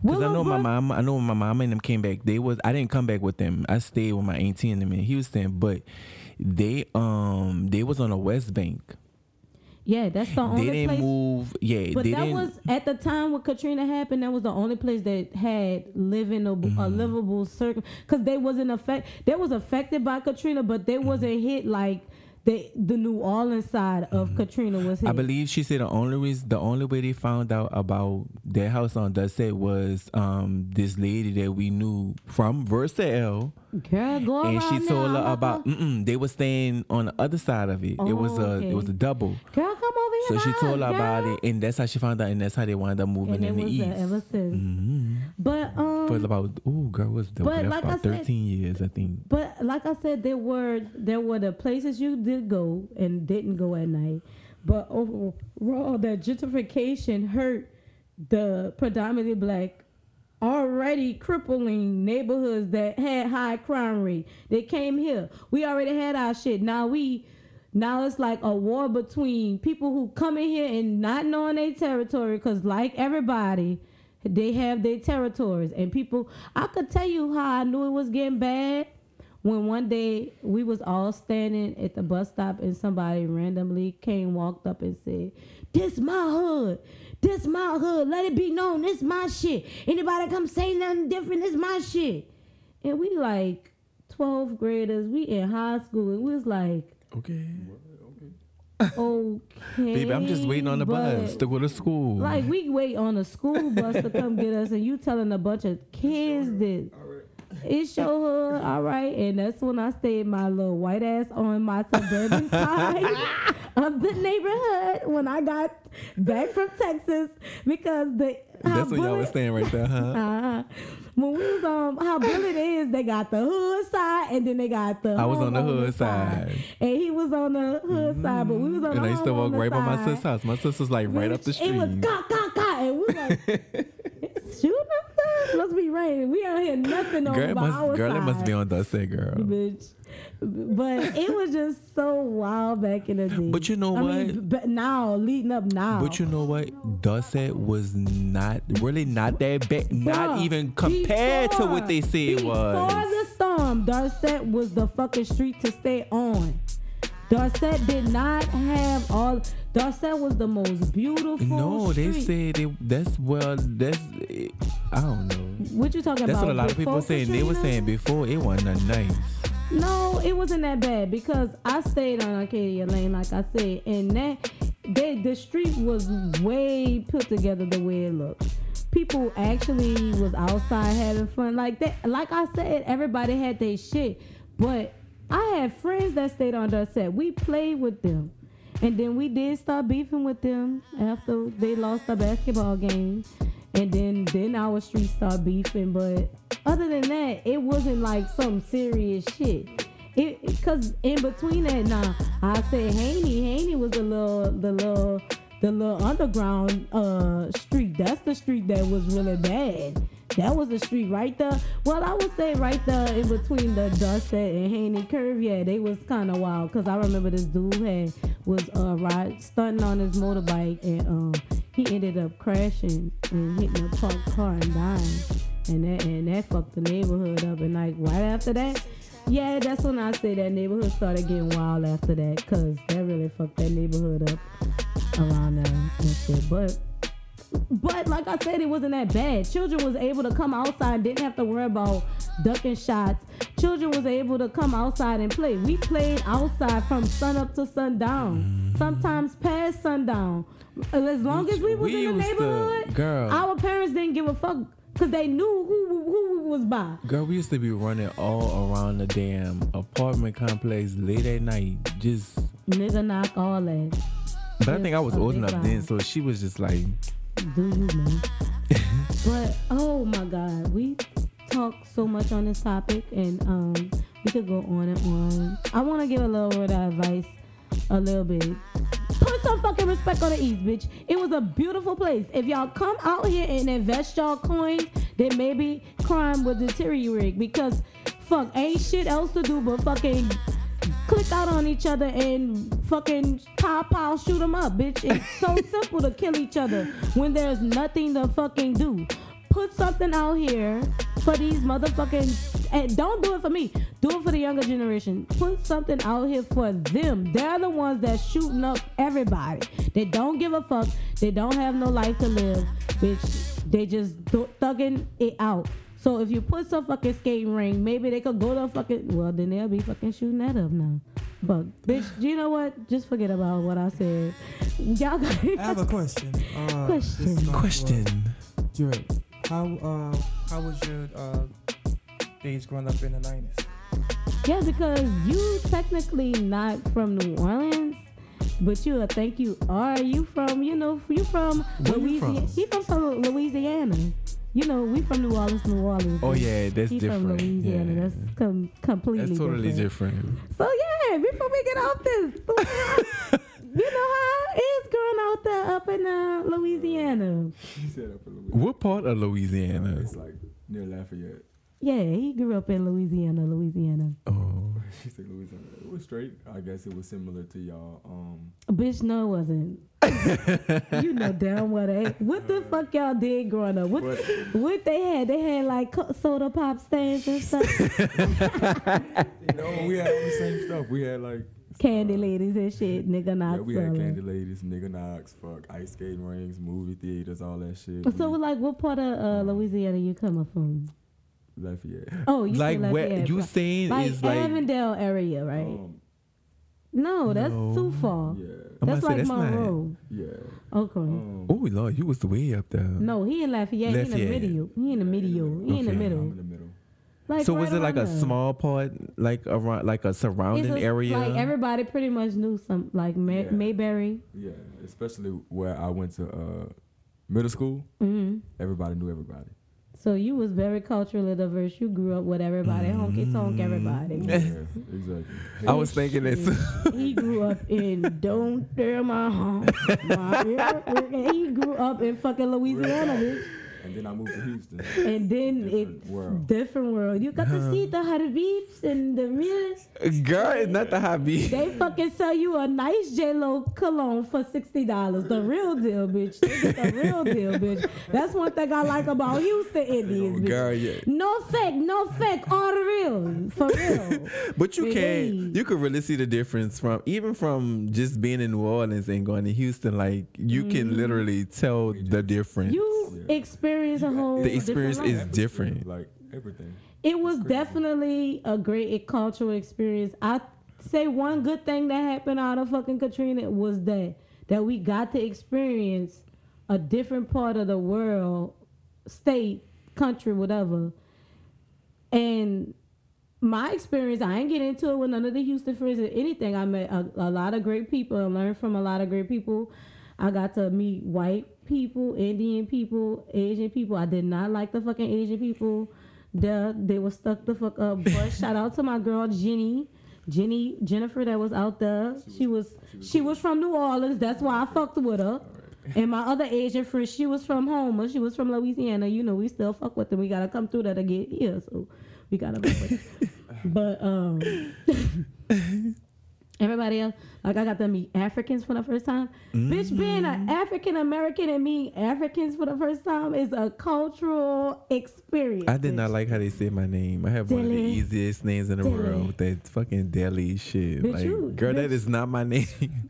Because I know my mom, I know when my mom and them came back, they was I didn't come back with them. I stayed with my auntie and them in Houston, but. They um they was on the West Bank. Yeah, that's the only place. They didn't place, move. Yeah, but they that didn't, was at the time when Katrina happened. That was the only place that had living a, mm-hmm. a livable circle because they wasn't affect. They was affected by Katrina, but they mm-hmm. wasn't hit like the the New Orleans side of mm-hmm. Katrina was hit. I believe she said the only reason, the only way they found out about their house on Dorset was um this lady that we knew from Versailles. Girl, go and she told now. her about mm-mm, they were staying on the other side of it. Oh, it was a okay. it was a double. Girl, come over here. So she told her girl. about it, and that's how she found out, and that's how they wound up moving and in it the was east. A, ever since. Mm-hmm. But um, for about oh girl, was that like about I thirteen said, years I think. But like I said, there were there were the places you did go and didn't go at night. But overall, that gentrification hurt the predominantly black. Already crippling neighborhoods that had high crime rate. They came here. We already had our shit. Now we, now it's like a war between people who come in here and not knowing their territory because like everybody, they have their territories. And people, I could tell you how I knew it was getting bad when one day we was all standing at the bus stop and somebody randomly came, walked up and said, "This my hood. This my hood. Let it be known. This my shit. Anybody come say nothing different, this my shit." And we like twelfth graders. We in high school. And we was like, okay. Okay. Baby, I'm just waiting on the bus to go to school. Like, we wait on a school bus to come get us, and you telling a bunch of kids this. It's your hood, all right, and that's when I stayed my little white ass on my suburban side of the neighborhood when I got back from Texas because the that's where y'all was staying right there, huh? uh, when we was um how Billy is, they got the hood side and then they got the I was on the hood side. side. And he was on the hood mm. side, but we was on and the hood side. And I used to walk right by my sister's house. My sister's like right up the street. It was ka ka ka and we like shooting up there. Must be raining. We don't hear nothing on girl, by must, our girl, side. Girl, it must be on Dusty, girl. Bitch. But it was just so wild back in the day. But you know I what? Mean, but now, leading up now. But you know what? Dusty was not, really not that bad. Bruh, not even compared before, to what they said it was. Before the storm, Dusty was the fucking street to stay on. Dorset did not have all. Dorset was the most beautiful. No, street. They said it, that's well. That's I don't know. What you talking that's about? That's what a lot of people were saying. They were saying before it wasn't nice. No, it wasn't that bad because I stayed on Arcadia Lane, like I said, and that they, the street was way put together the way it looked. People actually was outside having fun, like that. Like I said, everybody had their shit, but. I had friends that stayed on the set. We played with them. And then we did start beefing with them after they lost the basketball game. And then, then our street started beefing. But other than that, it wasn't like some serious shit. It because in between that now, I said Haney. Haney was the little the little the little underground uh, street. That's the street that was really bad. That was the street right there. Well, I would say right there in between the Dorset and Haney curve. Yeah, they was kind of wild because I remember this dude had was uh ride stunting on his motorbike and um he ended up crashing and hitting a parked car and dying, and that and that fucked the neighborhood up. And like right after that, yeah, that's when I say that neighborhood started getting wild after that because that really fucked that neighborhood up around there and shit. But. But like I said, it wasn't that bad. Children was able to come outside, didn't have to worry about ducking shots. Children was able to come outside and play. We played outside from sun up to sundown, sometimes past sundown. As long as we was we in the neighborhood, to, girl, our parents didn't give a fuck because they knew who who was by. Girl, we used to be running all around the damn apartment complex late at night, just nigga knock all that. But just I think I was old enough then, so she was just like. Do you know? But oh my God, we talk so much on this topic, and um, we could go on and on. I want to give a little word of advice, a little bit. Put some fucking respect on the East, bitch. It was a beautiful place. If y'all come out here and invest y'all coins, then maybe crime will deteriorate because fuck, ain't shit else to do but fucking. Click out on each other and fucking pow pow shoot them up, bitch. It's so simple to kill each other when there's nothing to fucking do. Put something out here for these motherfucking... And don't do it for me. Do it for the younger generation. Put something out here for them. They're the ones that's shooting up everybody. They don't give a fuck. They don't have no life to live, bitch. They just thugging it out. So if you put some fucking skating ring, maybe they could go to a fucking... Well, then they'll be fucking shooting that up now. But, bitch, you know what? Just forget about what I said. Y'all got I have a question. Uh, question. Question. Drake, how, uh, how was your uh, days growing up in the nineties? Yeah, because you technically not from New Orleans, but you, I think you are. You from, you know, you from Where Louisiana. You from? He from Louisiana. You know, we from New Orleans, New Orleans. Oh, yeah, that's he different. From Louisiana. Yeah. That's com- completely different. That's totally different. different. So, yeah, before we get off this, you know how it is growing out there up in uh, Louisiana. He said up in Louisiana. What part of Louisiana? It's like near Lafayette. Yeah, he grew up in Louisiana, Louisiana. Oh. She said Louisiana. It was straight. I guess it was similar to y'all. Um. Bitch, no, it wasn't. You know damn well they. What the fuck y'all did growing up? What, what they had? They had like soda pop stands and stuff. You know, we had all the same stuff. We had like... Candy uh, ladies and shit, nigga knocks. Yeah, we had candy ladies, nigga knocks, fuck, ice skating rings, movie theaters, all that shit. So, we, like, what part of uh, Louisiana you coming from? Lafayette. Oh, you like Lafayette, where you saying like is like Avondale area, right? Um, no, that's no, too far. Yeah, that's like that's Monroe. Not, yeah. Okay. Um, oh Lord, you was the way up there. No, he in Lafayette. Lafayette. He in the middle. He in the middle. He in the middle. Okay. I'm in the middle. Like so right was it like a there. Small part, like around, like a surrounding a, area? Like everybody pretty much knew some, like May- yeah. Mayberry. Yeah, especially where I went to uh, middle school. Mm-hmm. Everybody knew everybody. So you was very culturally diverse. You grew up with everybody, mm-hmm. honky tonk everybody. Yeah, exactly. He, I was thinking this. He grew up in Don't Stir My Heart. He grew up in fucking Louisiana, bitch. And then I moved to Houston. And then different it's world. different world. You got uh-huh. to see the hot beeps and the meals. Girl, it's not the hot beeps. They fucking sell you a nice J-Lo cologne for sixty dollars. The real deal, bitch. They get the real deal, bitch. That's one thing I like about Houston Indians, bitch. Girl, yeah. No fake, no fake, all the real. For real. But you can you could really see the difference from, even from just being in New Orleans and going to Houston, like, you mm. can literally tell the difference. You yeah. experience Experience a whole the experience is life. different. Like everything. It was definitely a great cultural experience. I say one good thing that happened out of fucking Katrina was that that we got to experience a different part of the world, state, country, whatever. And my experience, I ain't get into it with none of the Houston friends or anything. I met a, a lot of great people and learned from a lot of great people. I got to meet white people, Indian people, Asian people. I did not like the fucking Asian people. Duh, they were stuck the fuck up. But shout out to my girl Jenny, Jenny Jennifer that was out there. She was she was, she was from New Orleans. That's why I fucked with her. Right. And my other Asian friend, she was from Houma. She was from Louisiana. You know, we still fuck with them. We gotta come through that to get here, so we gotta. But um, everybody else. Like, I got to meet Africans for the first time. Mm-hmm. Bitch, being an African-American and meeting Africans for the first time is a cultural experience. I did bitch. not like how they said my name. I have Dele. one of the easiest names in the Dele. world with that fucking Dele shit. Bitch, like, you, girl, bitch, that is not my name.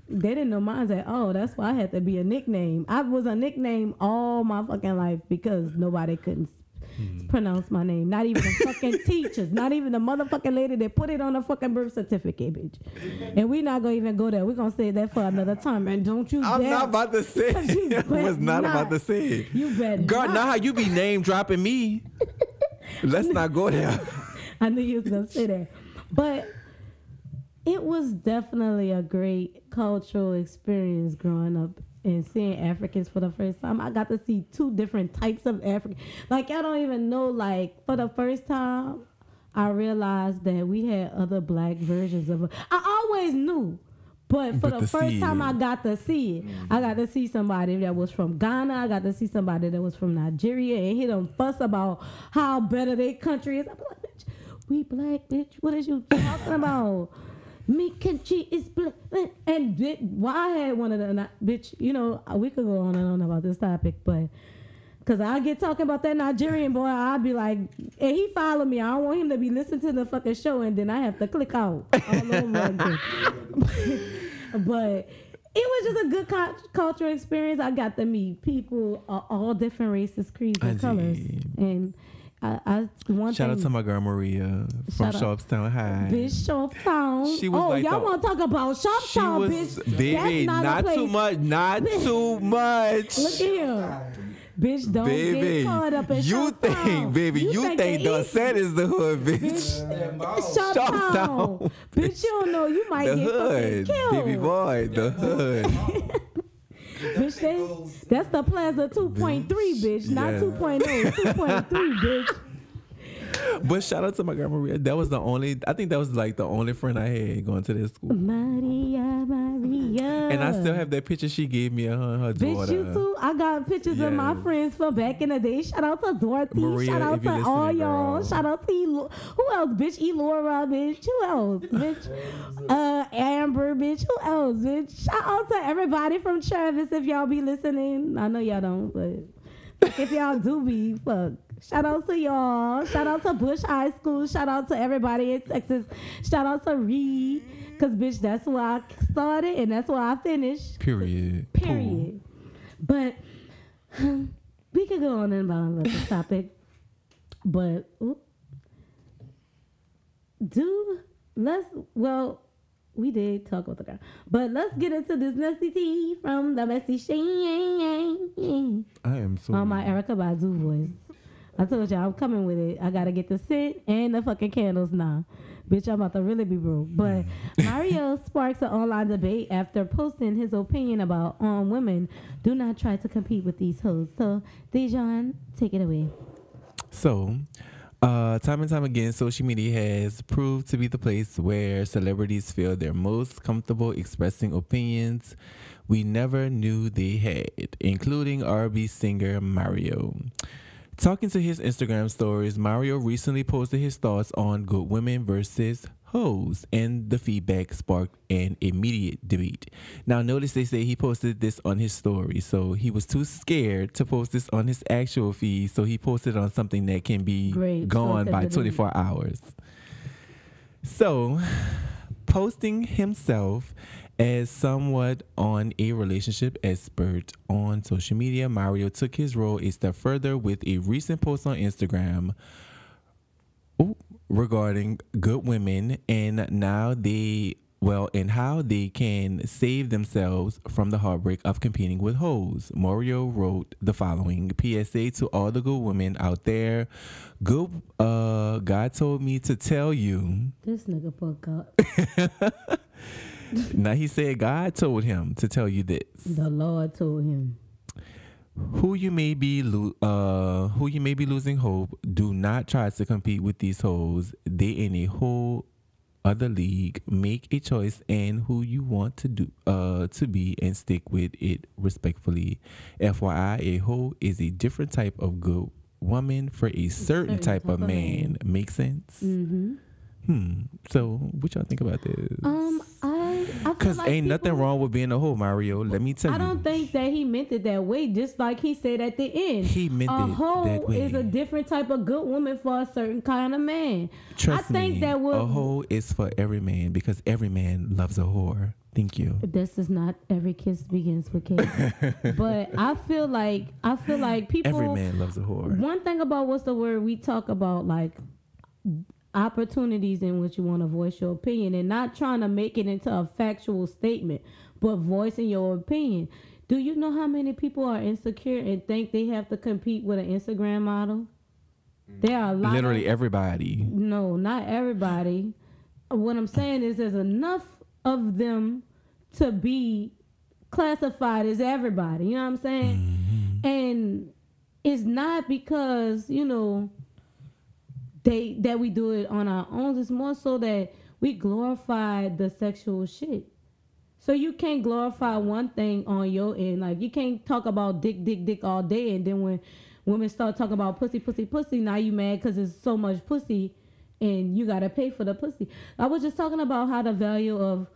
They didn't know mine at all. That's why I had to be a nickname. I was a nickname all my fucking life because nobody couldn't mm-hmm. pronounce my name. Not even the fucking teachers. Not even the motherfucking lady that put it on the fucking birth certificate, bitch. And we're not gonna even go there. We're gonna say that for another time. And don't you I'm dare, not about to say it. I was not, not about to say it. You bet. God, not. Now how you be name dropping me. Let's not go there. I knew you was gonna say that. But it was definitely a great cultural experience growing up and seeing Africans for the first time. I got to see two different types of African. Like, I don't even know, like, for the first time, I realized that we had other black versions of it. I always knew, but for but the first time, it. I got to see it. Mm-hmm. I got to see somebody that was from Ghana. I got to see somebody that was from Nigeria and hear them fuss about how better their country is. I'm like, bitch, we black, bitch. What is you talking about? Me country is black. And why well, I had one of the not, bitch, you know, we could go on and on about this topic, but because I get talking about that Nigerian boy, I'd be like, and he followed me. I don't want him to be listening to the fucking show, and then I have to click out all over again. But it was just a good co- cultural experience. I got to meet people of all different races, creeds, and colors, and. I, I, one Shout thing. out to my girl Maria from Sharpstown High. Bitch, Sharpstown. She was oh, like y'all want to talk about Sharpstown, bitch? Baby, not, not too much. Not too much. Look at him. Bitch, don't baby, get caught up in you Sharpstown. Think, baby, you, you think, think the set is the hood, bitch. Sharpstown. Sharpstown. Bitch, you don't know. You might the get hood. Killed. Baby boy, the hood. Bitch, they, that's the Plaza two point three, bitch. Not yeah. two point oh, two point three, bitch. But shout out to my girl Maria. That was the only, I think that was like the only friend I had going to this school. Maria, Maria. And I still have that picture she gave me of her and her bitch, daughter. Bitch, you too. I got pictures yes. of my friends from back in the day. Shout out to Dorothy. Maria, shout out to all y'all. Girl. Shout out to Elora. Who else, bitch? Elora, bitch. Who else, bitch? uh, Amber, bitch. Who else, bitch? Shout out to everybody from Travis if y'all be listening. I know y'all don't, but if y'all do be, fuck. Shout out to y'all. Shout out to Bush High School. Shout out to everybody in Texas. Shout out to Reed. Because, bitch, that's where I started and that's where I finished. Period. Period. Cool. But um, we could go on and about another topic. But ooh, do let's, well, we did talk about the guy. But let's get into this nasty tea from the messy shame. I am so. On my Erykah Badu voice. I told y'all I'm coming with it. I gotta get the scent and the fucking candles now. Bitch, I'm about to really be broke. But Mario sparks an online debate after posting his opinion about um women do not try to compete with these hoes. So Dijon, take it away. So, uh, time and time again, social media has proved to be the place where celebrities feel they're most comfortable expressing opinions we never knew they had, including R and B singer Mario. Talking to his Instagram stories, Mario recently posted his thoughts on good women versus hoes, and the feedback sparked an immediate debate. Now, notice they say he posted this on his story, so he was too scared to post this on his actual feed, so he posted on something that can be Great. gone by twenty-four hours. So, posting himself as somewhat on a relationship expert on social media, Mario took his role a step further with a recent post on Instagram Ooh. regarding good women and now they well and how they can save themselves from the heartbreak of competing with hoes. Mario wrote the following: P S A to all the good women out there. Good uh God told me to tell you. This nigga fuck up. Now he said God told him to tell you this. The Lord told him. Who you may be lo- uh, who you may be losing hope, do not try to compete with these hoes. They in a whole other league. Make a choice and who you want to do uh, to be and stick with it respectfully. F Y I, a hoe is a different type of good woman for a certain, certain type, type of man. man. Make sense? Mm-hmm. Hmm. So what y'all think about this? Um, I, I Cause like ain't people, nothing wrong with being a hoe, Mario. Let me tell I you. I don't think that he meant it that way. Just like he said at the end, he meant a it hoe that way. Is a different type of good woman for a certain kind of man. Trust I think me, that would, a hoe is for every man because every man loves a whore. Thank you. This is not every kiss begins with kiss. But I feel like I feel like people. Every man loves a whore. One thing about what's the word we talk about, like. Opportunities in which you want to voice your opinion and not trying to make it into a factual statement, but voicing your opinion. Do you know how many people are insecure and think they have to compete with an Instagram model? There are a lot. Literally of, everybody. No, not everybody. What I'm saying is there's enough of them to be classified as everybody. You know what I'm saying? Mm-hmm. And it's not because, you know, They that we do it on our own. It's more so that we glorify the sexual shit. So you can't glorify one thing on your end. Like you can't talk about dick, dick, dick all day, and then when women start talking about pussy, pussy, pussy, now you mad because there's so much pussy, and you gotta pay for the pussy. I was just talking about how the value of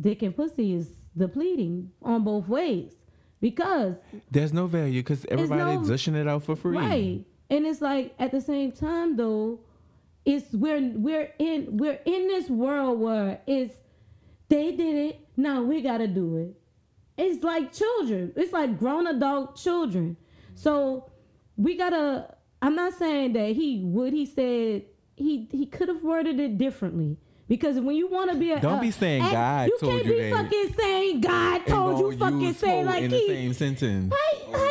dick and pussy is depleting on both ways because there's no value because everybody's no, dishing it out for free. Right. And it's like at the same time though, it's we're we're in we're in this world where it's they did it, now we gotta do it. It's like children. It's like grown adult children. So we gotta. I'm not saying that he would. He said he he could have worded it differently because when you want to be a don't uh, be saying uh, God you told can't you be that fucking saying God told you fucking saying like in he, the same sentence. Hey, hey,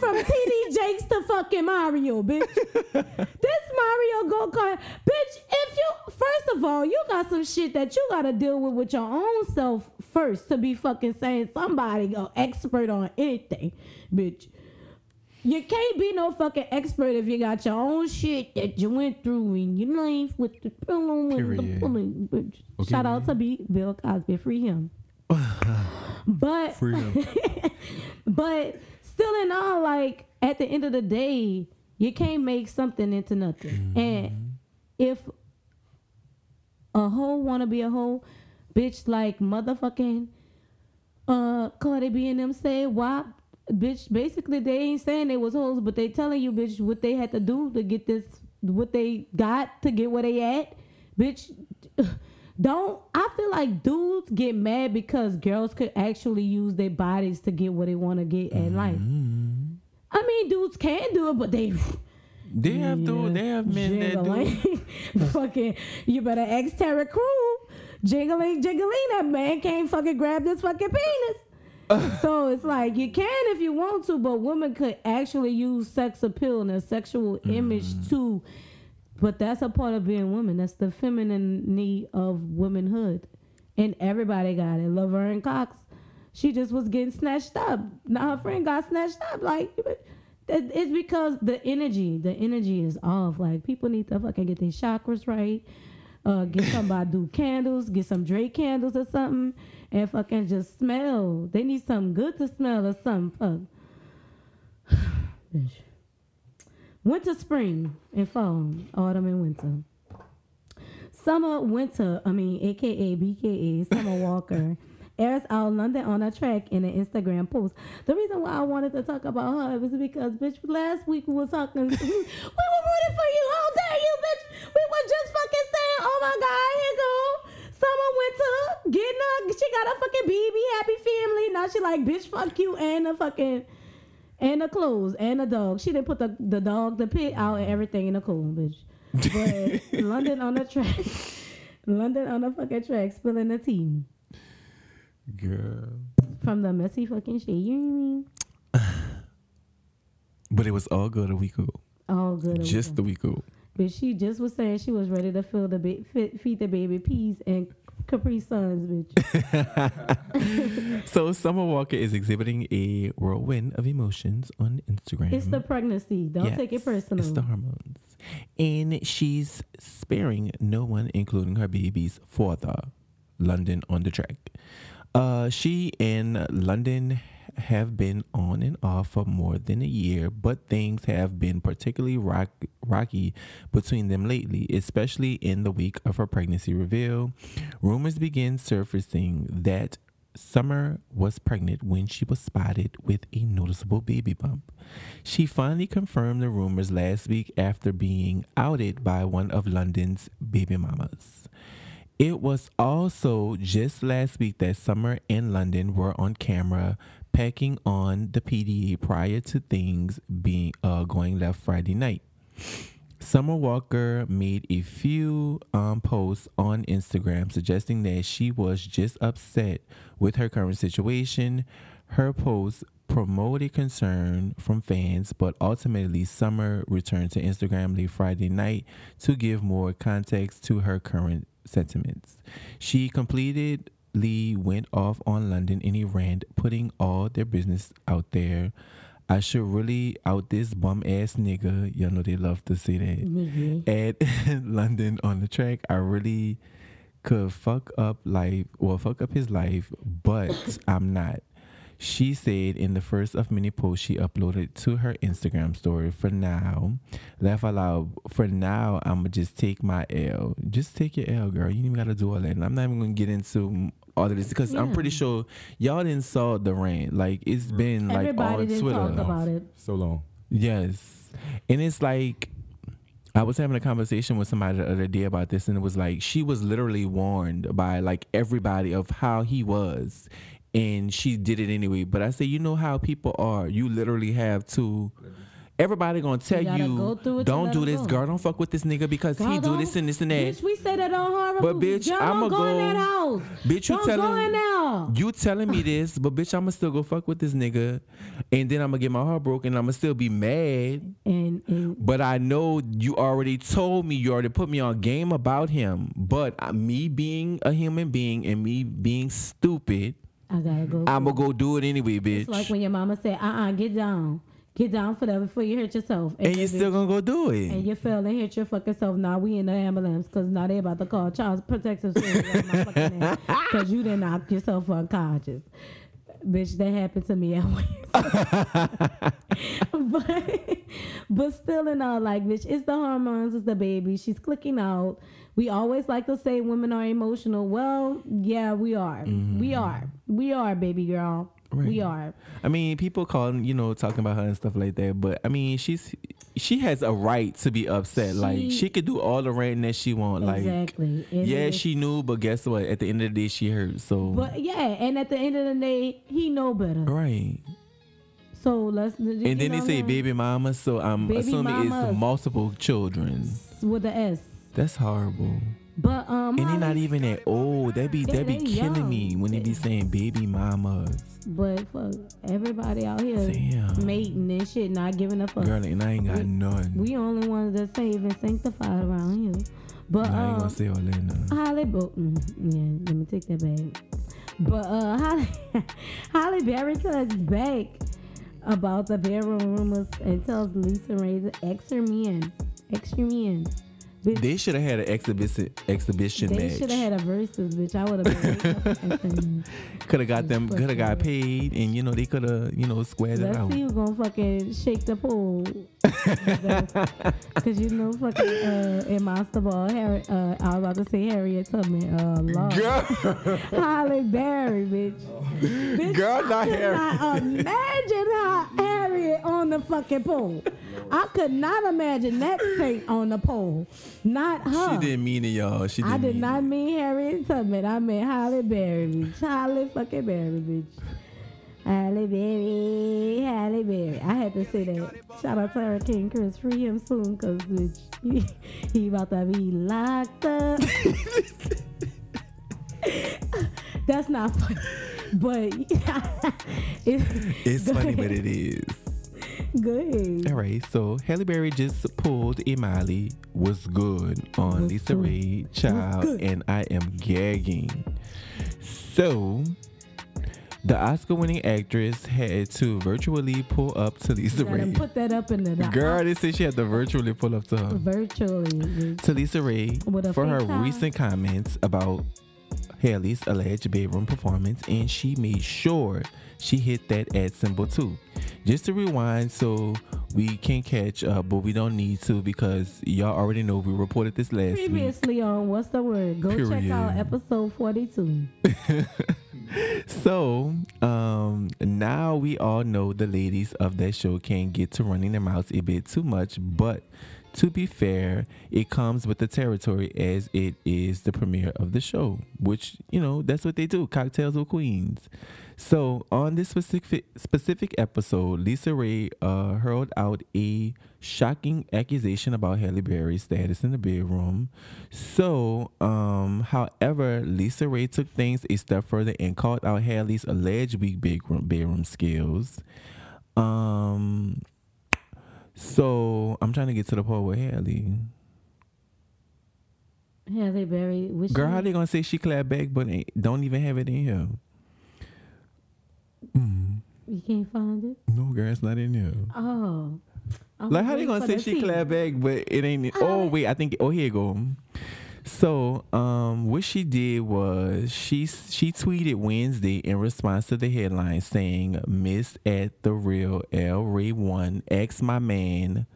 from T D Jakes to fucking Mario, bitch. This Mario go card, bitch. If you first of all, you got some shit that you gotta deal with with your own self first to be fucking saying somebody an expert on anything, bitch. You can't be no fucking expert if you got your own shit that you went through in your life with the problem with the pulling, bitch. Okay, shout out to B, Bill Cosby, free him. But free him. But still in all, like, at the end of the day, you can't make something into nothing. Mm-hmm. And if a hoe want to be a hoe, bitch, like motherfucking uh, Cardi B and them say, why, bitch, basically they ain't saying they was hoes, but they telling you, bitch, what they had to do to get this, what they got to get where they at. Bitch, don't, I feel like dudes get mad because girls could actually use their bodies to get what they want to get in mm-hmm. life. I mean, dudes can do it, but they... They have yeah, dudes, they have men jiggling. That do. Fucking, you better ex Terry Crew. Jiggling, jiggling, that man can't fucking grab this fucking penis. So it's like, you can if you want to, but women could actually use sex appeal and a sexual mm-hmm. image too. But that's a part of being woman. That's the feminine need of womanhood. And everybody got it. Laverne Cox, she just was getting snatched up. Now her friend got snatched up. Like, It's because the energy, the energy is off. Like, people need to fucking get their chakras right. Uh, get some Badu candles, get some Drake candles or something, and fucking just smell. They need something good to smell or something. Fuck. Bitch. Winter, spring, and fall, autumn and winter. Summer, winter, I mean, A K A B K A, Summer Walker, airs out London on a Track in an Instagram post. The reason why I wanted to talk about her was because, bitch, last week we were talking, we, we were rooting for you. How dare you, bitch? We were just fucking saying, oh my God, here go. Summer, winter, getting her, she got a fucking baby, happy family. Now she like, bitch, fuck you and a fucking... And the clothes, and the dog. She didn't put the, the dog, the pit out, and everything in the cold, bitch. But London on the Track. London on the fucking Track, spilling the tea. Girl. From the messy fucking shit, you know what I mean? But it was all good a week ago. All good a week ago. Just the week ago. But she just was saying she was ready to fill the ba- fit, feed the baby peas and Capri Suns, bitch. So Summer Walker is exhibiting a whirlwind of emotions on Instagram. It's the pregnancy. Don't yes, take it personal. It's the hormones. And she's sparing no one, including her baby's father, London on the Track. Uh, she and London have been on and off for more than a year, but things have been particularly rock, rocky between them lately, especially in the week of her pregnancy reveal. Rumors began surfacing that Summer was pregnant when she was spotted with a noticeable baby bump. She finally confirmed the rumors last week after being outed by one of London's baby mamas. It was also just last week that Summer and London were on camera packing on the P D A prior to things being uh, going left Friday night. Summer Walker made a few um, posts on Instagram suggesting that she was just upset with her current situation. Her posts promoted concern from fans, but ultimately Summer returned to Instagram late Friday night to give more context to her current sentiments. She completed Lee went off on London in Iran, putting all their business out there. I should really out this bum ass nigga. Y'all know they love to say that. Mm-hmm. At London on the Track, I really could fuck up life, well, fuck up his life, but I'm not. She said in the first of many posts she uploaded to her Instagram story. For now, laugh out loud. For now, I'ma just take my L. Just take your L, girl. You ain't even gotta do all that. And I'm not even gonna get into all of this because yeah. I'm pretty sure y'all didn't saw the rant. Like it's right. been like everybody on didn't Twitter talk about it. So long. Yes, and it's like I was having a conversation with somebody the other day about this, and it was like she was literally warned by like everybody of how he was. And she did it anyway. But I say, you know how people are. You literally have to. Everybody gonna tell you, you don't do this, go. Girl. Don't fuck with this nigga because girl, he do this and this and that. Bitch, we say that on horror but movies. But bitch, I'ma go, go in that house. Bitch, you don't telling go you telling me this, but bitch, I'ma still go fuck with this nigga, and then I'ma get my heart broken. And I'ma still be mad. And, and but I know you already told me, you already put me on game about him. But me being a human being and me being stupid. I gotta go. I'm gonna go do it anyway, bitch. It's like when your mama said, uh-uh, get down. Get down for that before you hurt yourself. And, and you're bitch, still gonna go do it. And you fell and hit your fucking self. Now we in the ambulance because now they about to call child protective services because you didn't knock yourself unconscious. Bitch, that happened to me at once. but, but still in all, like, bitch, it's the hormones, it's the baby. She's clicking out. We always like to say women are emotional. Well, yeah, we are. Mm. We are. We are, baby girl. Right. We are. I mean, people call, you know, talking about her and stuff like that. But, I mean, she's she has a right to be upset. She, like, she could do all the ranting that she want. Exactly. Like, it yeah, is. She knew, but guess what? At the end of the day, she hurt. So. But, yeah, and at the end of the day, he know better. Right. So, let's... And then they say him? Baby mama, so I'm baby assuming mama. It's multiple children. With the S. That's horrible. But um, and they're not even that old. That be that be killing young. Me when they be saying baby mamas. But fuck, everybody out here damn. Mating and shit, not giving a fuck. Girl, and I ain't got we, none. We only ones that saved and sanctified around here. But nah, um, I ain't gonna say all that. No. Halle, yeah, let me take that back. But uh, Halle, Halle Berry comes back. about the bedroom rumors and tells Lisa Raye to ex her man. Ex your man. Bitch. They should have had an exhibition exhibition they match. They should have had a versus, bitch. I would have. Could have got them. Could have got paid, and you know they could have, you know, squared Let's it out. Let's see who's gonna fucking shake the pool. Because you know, fucking uh, in Monster Ball, Harry, uh, I was about to say Harriet Tubman. Uh, Lord. Girl, Halle Berry, bitch. bitch Girl, not Harriet. I could not imagine how Harriet on the fucking pole. I could not imagine that saint on the pole. Not her. She didn't mean it, y'all. She didn't I did mean not it. mean Harriet Tubman. I meant Halle Berry, bitch. Halle fucking Berry, bitch. Halle Berry, Halle Berry. I had to say that. Shout out to Hurricane Chris. Free him soon, cause bitch, he, he about to be locked up. That's not funny, but it's, it's funny, but it is. Good. All right, so Halle Berry just pulled Imali. What's good on What's Lisa Raye, child, and I am gagging. So the Oscar-winning actress had to virtually pull up to Lisa Raye. Put that up in the doc. Girl, they said she had to virtually pull up to her. Virtually. To Lisa Raye for her time. recent comments about Halle's alleged bedroom performance, and she made sure she hit that ad symbol too. Just to rewind so we can catch up, but we don't need to because y'all already know we reported this last Previously week. Previously on What's the Word? Go Period. check out episode forty-two. So um, now we all know the ladies of that show can get to running their mouths a bit too much, but to be fair, it comes with the territory as it is the premiere of the show, which, you know, that's what they do. Cocktails with queens. So on this specific specific episode, Lisa Raye uh, hurled out a shocking accusation about Halle Berry's status in the bedroom. So, um, however, Lisa Raye took things a step further and called out Halle's alleged weak bedroom, bedroom skills. Um... So, I'm trying to get to the part with Halle. Halle Berry. Girl, how they going to say she clapped back, but don't even have it in here? Mm. You can't find it? No, girl, it's not in here. Oh. I'm like, how they going to say she clapped back, but it ain't... Oh, wait, I think... Oh, here you go. So, um, what she did was she she tweeted Wednesday in response to the headline saying, "Miss at the real L Ray one, ex my man,"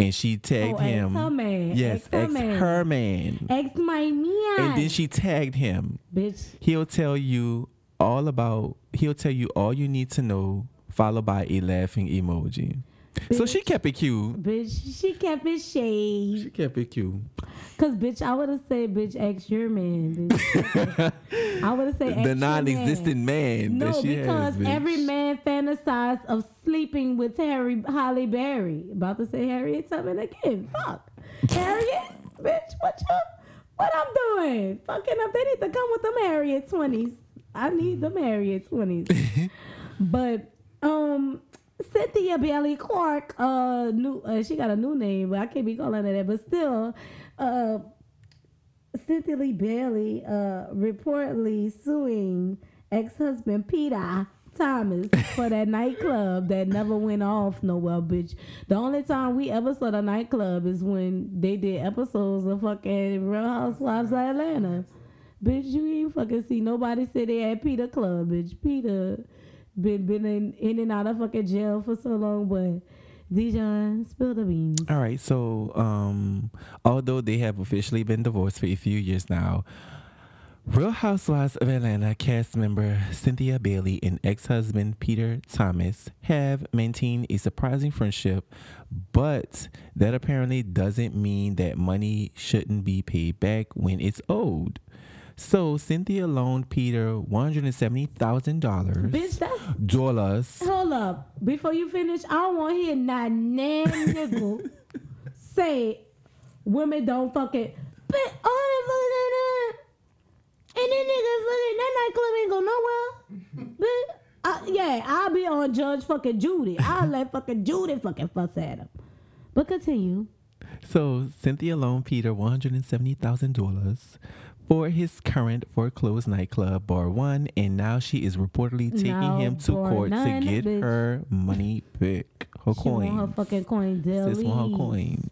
and she tagged oh, him. Ex her man. Yes, ex, ex her, man. her man. Ex my man. And then she tagged him. Bitch. He'll tell you all about. He'll tell you all you need to know. Followed by a laughing emoji. Bitch, so she kept it cute. Bitch, she kept it shade. She kept it cute. Cause bitch, I would have said, bitch, ask your man. Bitch. I would have said the non-existent man. man no, that she because has, every man fantasized of sleeping with Harry Halle Berry. About to say Harriet Tubman again. Fuck, Harriet, bitch, what you, what I'm doing? Fucking up. They need to come with them Harriet twenties. I need them Harriet twenties. But um. Cynthia Bailey Clark, uh, new, uh, she got a new name, but I can't be calling her that. But still, uh, Cynthia Bailey uh, reportedly suing ex-husband Peter Thomas for that nightclub that never went off no well, bitch. The only time we ever saw the nightclub is when they did episodes of fucking Real Housewives of Atlanta. Bitch, you ain't fucking see nobody say they had Peter Club, bitch. Peter... Been been in, in and out of fucking jail for so long, but Dijon spilled the beans. All right, so um, although they have officially been divorced for a few years now, Real Housewives of Atlanta cast member Cynthia Bailey and ex-husband Peter Thomas have maintained a surprising friendship, but that apparently doesn't mean that money shouldn't be paid back when it's owed. So Cynthia loaned Peter one hundred and seventy thousand dollars. Bitch, that's dollars. Hold up, before you finish, I don't want to hear not nan nigga say women don't fucking. But all the fucking and then niggas fucking that nightclub ain't go nowhere. But I, yeah, I'll be on Judge fucking Judy. I'll let fucking Judy fucking fuss at him. But continue. So Cynthia loaned Peter one hundred and seventy thousand dollars. For his current foreclosed nightclub, Bar One, and now she is reportedly taking now, him to court nine, to get bitch. her money pick. Her she coins. Want her fucking coins. Just want her coins.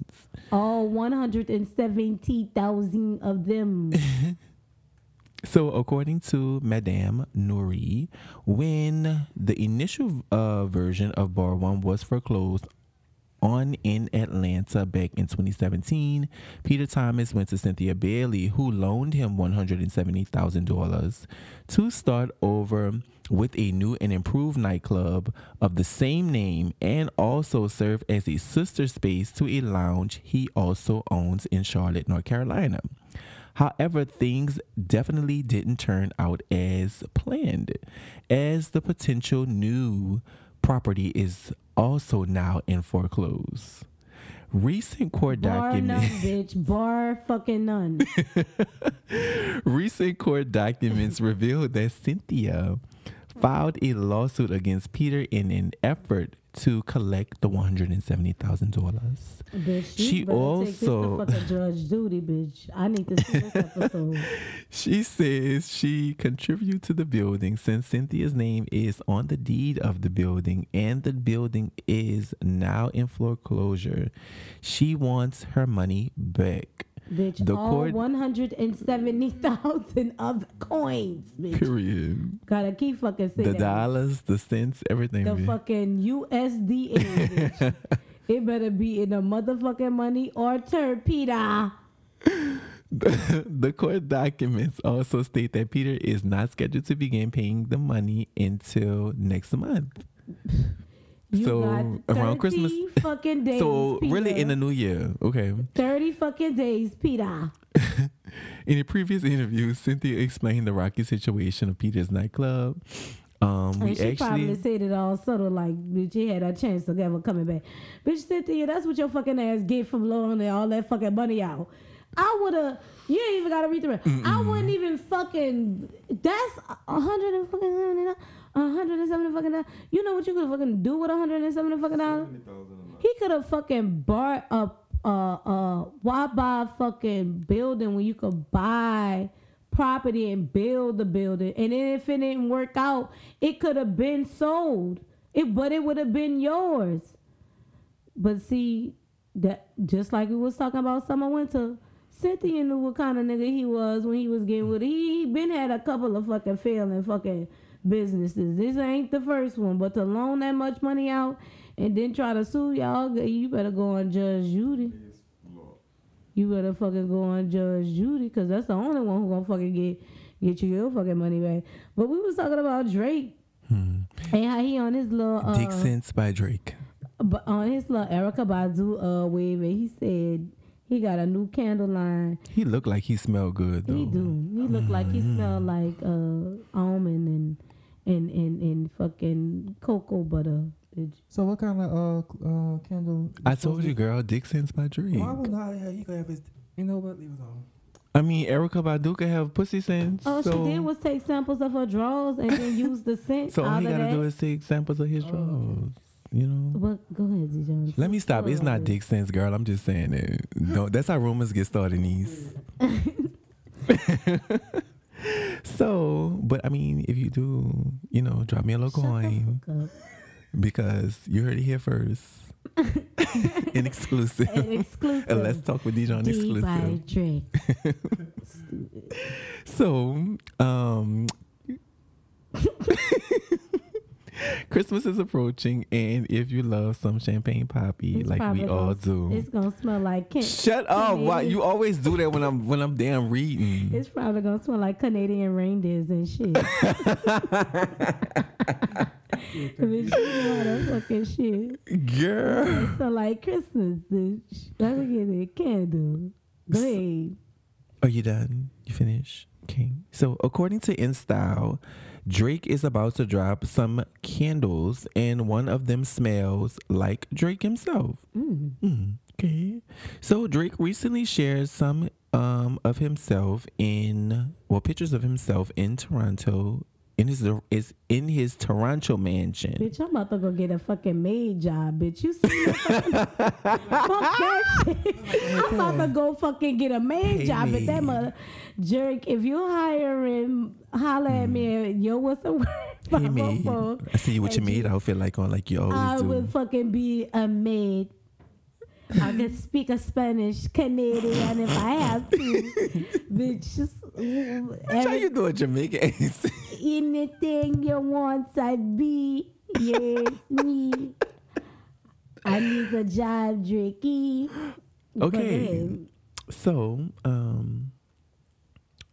Oh, one hundred seventy thousand of them. So, according to Madame Nouri, when the initial uh, version of Bar One was foreclosed on in Atlanta back in twenty seventeen, Peter Thomas went to Cynthia Bailey, who loaned him one hundred seventy thousand dollars to start over with a new and improved nightclub of the same name and also serve as a sister space to a lounge he also owns in Charlotte, North Carolina. However, things definitely didn't turn out as planned, as the potential new property is also now in foreclosure. Recent court bar documents, none, bitch, bar fucking none. Recent court documents revealed that Cynthia filed a lawsuit against Peter in an effort to collect the one hundred and seventy thousand dollars. She also take this to fucking Judge Judy, bitch. I need to see this episode. She says she contributed to the building since Cynthia's name is on the deed of the building and the building is now in foreclosure. She wants her money back. Bitch, the all court... one hundred seventy thousand of coins, bitch. Period. Gotta keep fucking saying The that, dollars, bitch. The cents, everything. The bitch. Fucking U S D, bitch. It better be in a motherfucking money or torpedo. The, the court documents also state that Peter is not scheduled to begin paying the money until next month. You so around Christmas, fucking days, so Peter. Really in the new year, okay. thirty fucking days, Peter. In a previous interview, Cynthia explained the rocky situation of Peter's nightclub. Um, and we she actually, probably said it all subtle, like, bitch, he had a chance of ever coming back. Bitch, Cynthia, that's what your fucking ass get from loaning all that fucking money out. I would have. You ain't even gotta read the rest. Mm-mm. I wouldn't even fucking. That's a hundred and fucking seventy. A hundred and seventy fucking dollars. You know what you could fucking do with a hundred and seventy fucking dollars? He could have fucking bought a uh uh why buy a fucking building when you could buy property and build the building, and then if it didn't work out, it could have been sold. It but it would have been yours. But see that just like we was talking about summer winter. Cynthia knew what kind of nigga he was when he was getting with it. He been had a couple of fucking failing fucking businesses. This ain't the first one, but to loan that much money out and then try to sue y'all, you better go on Judge Judy. You better fucking go on Judge Judy, because that's the only one who gonna fucking get get you your fucking money back. But we was talking about Drake hmm. and how he on his little uh, Dick Sense by Drake, but on his little Erykah Badu uh, wave, and he said he got a new candle line. He look like he smell good though. He do. He look mm-hmm. like he smell like uh, almond and. And, and and fucking cocoa butter. Bitch. So what kind of uh, uh candle? I told you, girl. Dick Sense by Drake. Why would not have you could have his? You know what? Leave it alone. I mean, Erykah Badu could have pussy scents. Oh, so she did was take samples of her drawers and then use the scent. So all he gotta that. do is take samples of his oh. drawers. You know. But go ahead, Dijon. Let me stop. Go it's ahead. Not Dick Sense, girl. I'm just saying it. No, that's how rumors get started, niece. So, but I mean, if you do, you know, drop me a little Shut coin because you heard it here first. An exclusive. An exclusive. And let's talk with Dijon D exclusive. So, um, Christmas is approaching, and if you love some champagne poppy, it's like we all do, it's gonna smell like Kent. Shut Canadian. Up! Why you always do that when I'm when I'm damn reading? It's probably gonna smell like Canadian reindeers and shit. Fucking shit, girl. So like Christmas, bitch. Let me get a candle. Great. Are you done? You finished? Okay. So according to InStyle, Drake is about to drop some candles, and one of them smells like Drake himself. Mm. Mm. Okay. So Drake recently shared some um, of himself in, well, pictures of himself in Toronto, in his is in his Toronto mansion. Bitch, I'm about to go get a fucking maid job, bitch. You see fuck that shit. I'm about to go fucking get a maid hey, job at that mother. Jerk, if you're hiring, holler at mm. me. Yo, what's the word? Hey, maid. I see you with your maid outfit like on, like you always I do. I would fucking be a maid. I could speak a Spanish, Canadian if I have to. Bitch, just bitch, how you doing Jamaican accent? Anything you want, I be. Yes, me. I need a job, Drakey. Okay. So, um,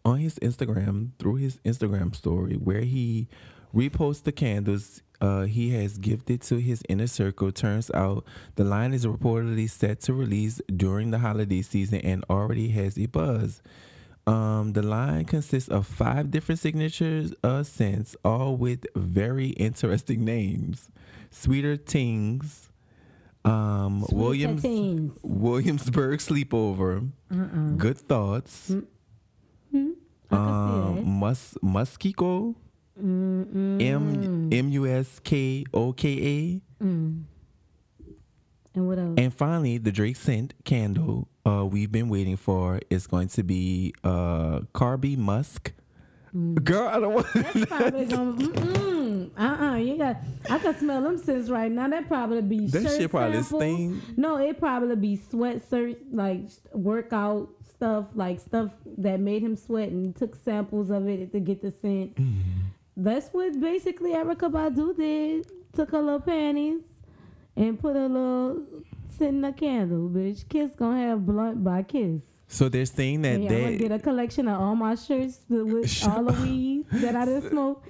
on his Instagram, through his Instagram story, where he reposts the candles uh, he has gifted to his inner circle, turns out the line is reportedly set to release during the holiday season and already has a buzz. Um, the line consists of five different signatures uh, scents, all with very interesting names. Sweeter Tings, um, Sweeter Williams, Tings. Williamsburg Sleepover, uh-uh. Good Thoughts, mm-hmm. um, Mus- Muskiko, mm-hmm. M- M U S K O K A. Mm. And what else? And finally, the Drake scent candle uh, we've been waiting for is going to be uh, Carby Musk. Mm. Girl, I don't want that's probably gonna. Mm-mm. Uh-uh. You got. I can smell them scents right now. That probably be. That shirt shit probably sting. No, it probably be sweat search, like workout stuff, like stuff that made him sweat, and took samples of it to get the scent. Mm. That's what basically Erykah Badu did. Took her little panties. And put a little scent in a candle, bitch. Kiss gonna have blunt by Kiss. So they're saying that yeah, they... I'm gonna get a collection of all my shirts with Shut all the weed that I didn't smoke.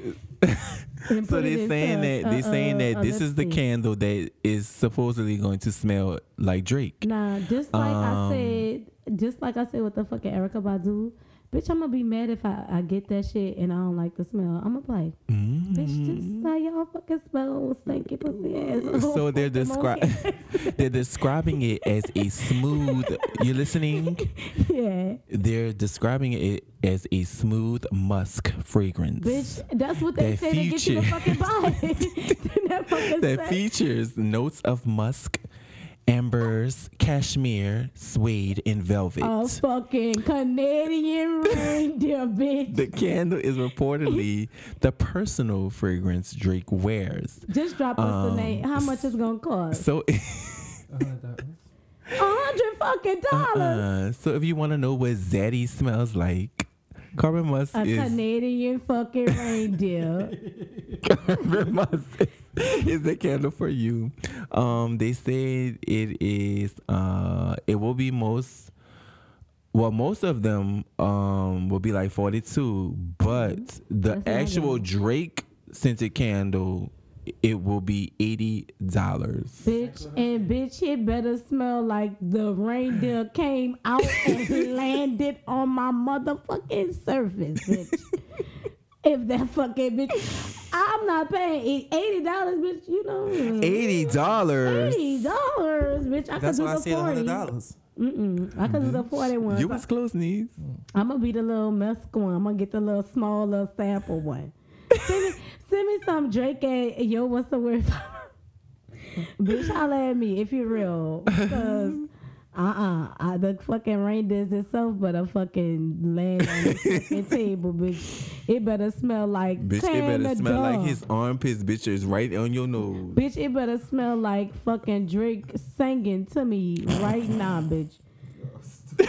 So they're saying that uh, they're saying uh, that uh, this is the see. candle that is supposedly going to smell like Drake. Nah, just like um, I said, just like I said with the fucking Erykah Badu, bitch, I'm gonna be mad if I, I get that shit and I don't like the smell. I'm gonna be like, mm. bitch, just how y'all fucking smell stinky pussy ass. So they're, descri- they're describing it as a smooth, you listening? Yeah. They're describing it as a smooth musk fragrance. Bitch, that's what they that say features, to get you the fucking body. that fucking that features notes of musk, ambers, cashmere, suede, and velvet. A fucking Canadian reindeer, bitch. The candle is reportedly the personal fragrance Drake wears. Just drop um, us the name. How much it's going to cost? So... A hundred fucking dollars. Uh-uh. So if you want to know what Zaddy smells like, Carby Musk a is... A Canadian fucking reindeer. Carby Musk is... is the candle for you. Um, they say it is. Uh, it will be most. Well, most of them um will be like forty-two, but the That's actual amazing. Drake scented candle, it will be eighty dollars. Bitch, and bitch, it better smell like the reindeer came out and landed on my motherfucking surface, bitch. If that fucking bitch, I'm not paying eighty dollars, bitch. You know, eighty dollars, eighty dollars, bitch. I That's could do why the I said forty dollars. Mm I could do the forty one. You was close, knees. I'm gonna be the little musk one. I'm gonna get the little small, little sample one. send, me, send me some Drake. A, yo, what's the word? Bitch, holla at me if you're real, because. Uh-uh, I, the fucking reindeers itself better fucking land on the fucking table, bitch. It better smell like bitch, Canada. It better smell dog. Like his armpits, bitch, is right on your nose. Bitch, it better smell like fucking Drake singing to me right now, bitch. But,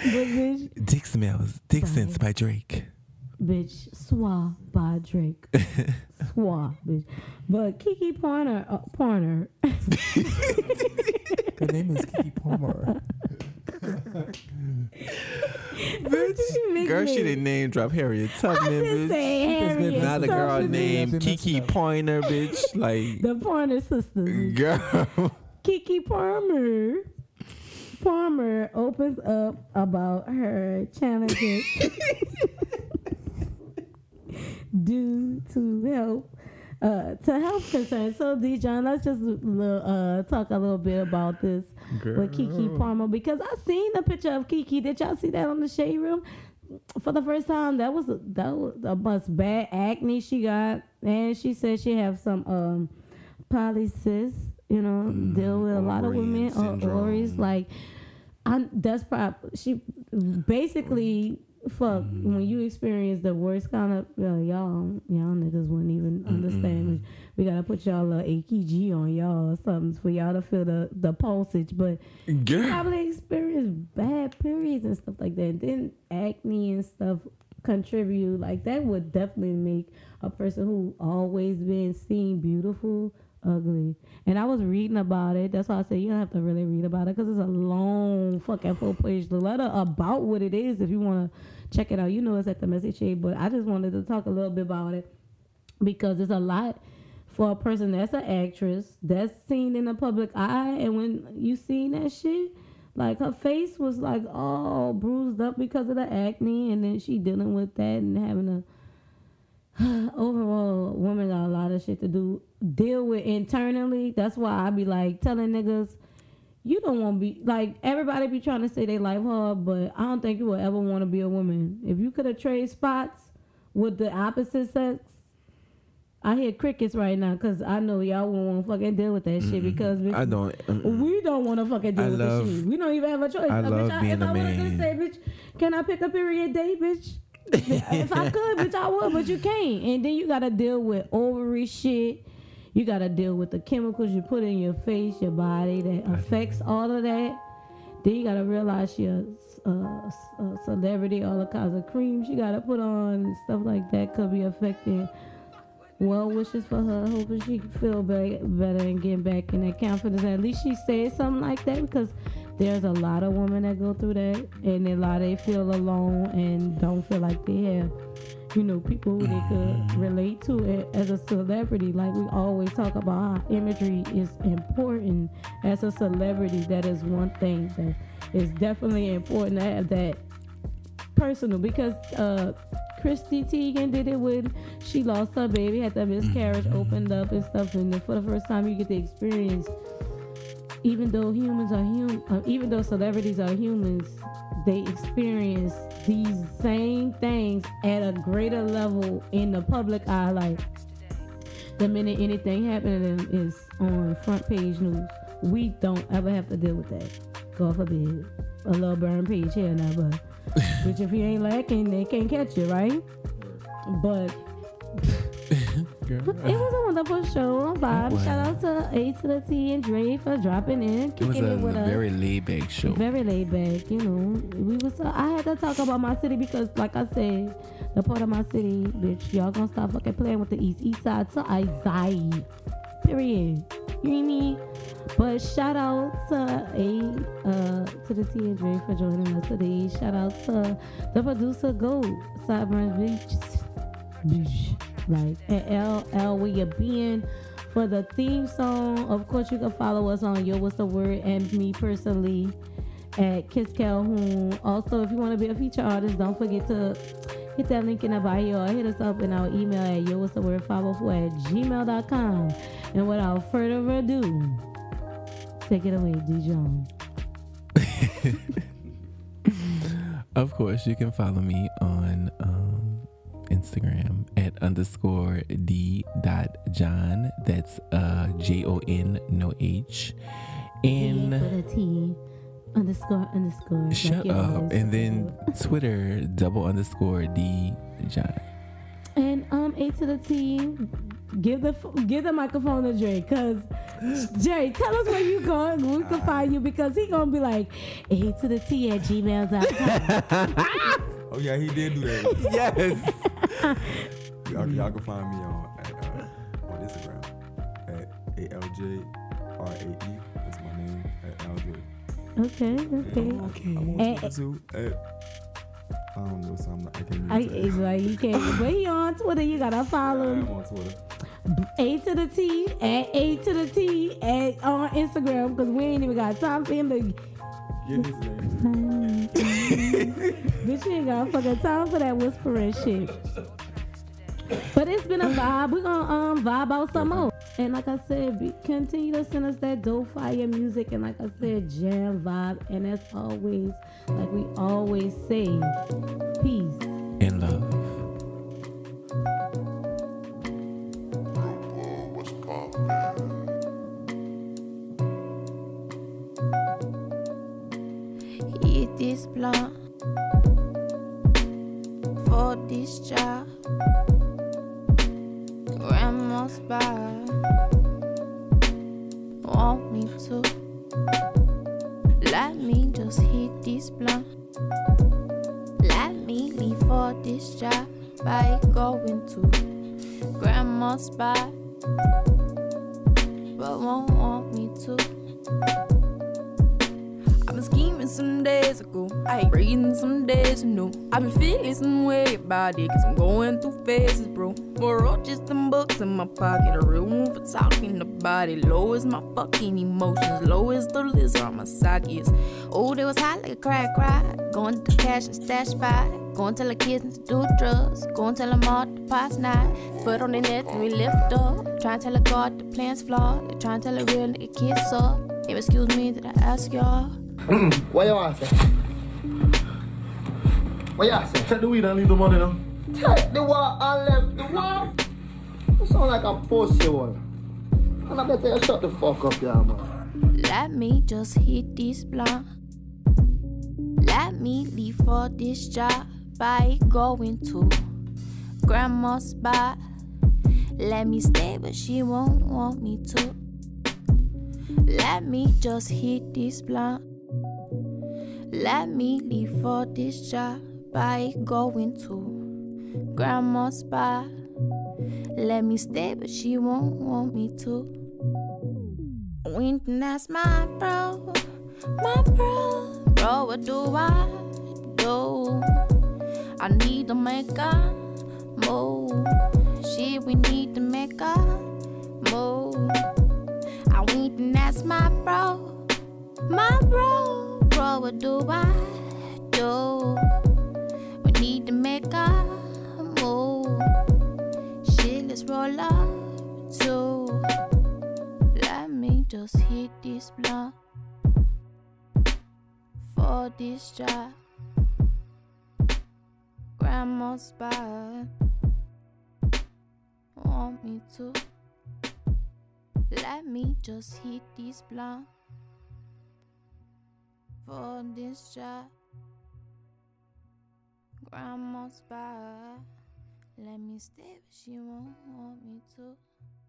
bitch. Dick smells. Dick scents by Drake. Bitch, Swa by Drake. Swa, bitch. But Keke Palmer, uh, Palmer. Her name is Keke Palmer. Bitch, girl, she didn't name drop Harriet Tubman, I just bitch. Say Harriet Not Tubman. A girl named Keke Palmer, bitch. Like the Palmer sisters. Girl, Keke Palmer. Palmer opens up about her challenges. Due to help uh, to health concerns. So, Dijon, let's just uh, talk a little bit about this Girl. with Keke Palmer, because I seen the picture of Keke. Did y'all see that on the Shade Room for the first time? That was a, that was a bunch of bad acne she got, and she said she have some um, polycysts. You know, mm, deal with a lot of women or ovaries. Like, I'm, that's probably she basically. fuck mm-hmm. when you experience the worst kind of well, y'all y'all niggas wouldn't even mm-hmm. understand. We gotta put y'all a E K G on y'all or something for y'all to feel the the pulsage. But yeah. you probably experience bad periods and stuff like that. And then acne and stuff contribute. Like that would definitely make a person who always been seen beautiful ugly. And I was reading about it. That's why I said you don't have to really read about it because it's a long fucking full page letter about what it is. If you want to check it out, you know it's at the message shade. But I just wanted to talk a little bit about it because it's a lot for a person that's an actress that's seen in the public eye. And when you seen that shit, like her face was like all bruised up because of the acne, and then she dealing with that and having a overall, women got a lot of shit to do deal with internally. That's why I be like telling niggas, you don't want to be like everybody be trying to say they life hard, but I don't think you will ever want to be a woman. If you could have traded spots with the opposite sex, I hear crickets right now because I know y'all won't want to fucking deal with that mm-hmm. shit because bitch, I don't. Um, we don't want to fucking deal I with love, this shit. We don't even have a choice. I uh, love bitch, being I, if a I man. If I wanted to say, bitch, can I pick a period day, bitch? If I could, bitch, I would, but you can't. And then you gotta deal with ovary shit. You gotta deal with the chemicals you put in your face, your body that affects all of that. Then you gotta realize she a, a, a celebrity, all the kinds of cream she gotta put on and stuff like that could be affecting. Well wishes for her, hoping she can feel better and getting back in that confidence. At least she said something like that because there's a lot of women that go through that and a lot they feel alone and don't feel like they have, you know, people who they could relate to as a celebrity. Like we always talk about how imagery is important as a celebrity. That is one thing that is definitely important to have that personal because uh Christy Teigen did it when she lost her baby, had that miscarriage, opened up and stuff, and then for the first time you get the experience. Even though humans are human, uh, even though celebrities are humans, they experience these same things at a greater level in the public eye. Like the minute anything happening to them is on front page news. We don't ever have to deal with that. God forbid. A little burn page here now, but. Which if you ain't lacking, they can't catch you, right? But it was a wonderful show on Vibe. Shout out to A to the T and Dre for dropping in, kicking it, was a, it with a us. Very laid back show. Very laid back, you know. We was. Uh, I had to talk about my city because, like I said, the part of my city, bitch, y'all gonna stop fucking playing with the East East Side to Izai. Period. You know what I mean? But shout out to a uh, to the T and Dre for joining us today. Shout out to the producer Go Sideburns Beach, like and L L where you're being for the theme song. Of course, you can follow us on Yo What's the Word and me personally at Kiss Calhoun. Also, if you want to be a feature artist, don't forget to hit that link in the bio or hit us up in our email at yo what's the word five oh four at gmail dot com. And without further ado, take it away, Dijon. Of course, you can follow me on um, Instagram at underscore D dot John. That's uh, J O N, no H. And with a T. Underscore underscore. Shut like up. And then Twitter double underscore D John. And um A to the T. Give the give the microphone to Dre, cause Dre, tell us where you going. We can find you because he gonna be like A to the T at gmail dot com. Oh yeah, he did do that. Yes. y'all, y'all can find me on at, uh, on Instagram at A L J R A E. That's my name at L J. Okay, okay. Okay. I'm on Twitter. Hey. I don't know, so I'm not, I can't use I, like, you can't. But he on Twitter, you gotta follow him. Yeah, I'm on Twitter. A to the T at A to the T at on Instagram because we ain't even got time for him to get his name. Bitch, you ain't got fucking time for that whispering shit. But it's been a vibe. We're gonna um vibe out some more. And like I said, be, continue to send us that dope fire music. And like I said, jam vibe. And as always, like we always say, peace and love. Bro, boy, what's poppin'? Eat this blunt. for this job. Grandma's bar, want me to. Let me just hit this blunt. Let me leave for this job by going to Grandma's bar, but won't want me to. I've been scheming some days ago, I ain't breathing some days, you know. I've been feeling some way about it, cause I'm going through phases, bro. More roaches than books in my pocket, a real one for talking about it. Low is my fucking emotions, low is the lizard on my sockets. Oh, they was hot like a crack ride, going to the cash and stash spot. Going to tell the kids to do drugs, going to tell them all to pass night. Foot on the net and we lift up, trying to tell the God the plan's flawed, trying to tell a real nigga kids up. Hey, excuse me, did I ask y'all? Mm-mm. What you want to say? What you want to say? Take the weed and leave the money now. Take the wall and left the wall? You sound like a pussy one. And I better you shut the fuck up, y'all, man. Let me just hit this blunt. Let me leave for this job by going to Grandma's bar. Let me stay, but she won't want me to. Let me just hit this blunt. Let me leave for this job by going to Grandma's bar. Let me stay, but she won't want me to. Winton, that's my bro, my bro. Bro, what do I do? I need to make a move. Shit, we need to make a move. I went and asked my bro, my bro, bro, what do I do? We need to make a move. Shit, let's roll up too. Let me just hit this blunt for this job. Grandma's bar, want me to. Let me just hit this blunt for this job. Grandma's bar, let me stay, but she won't want me to.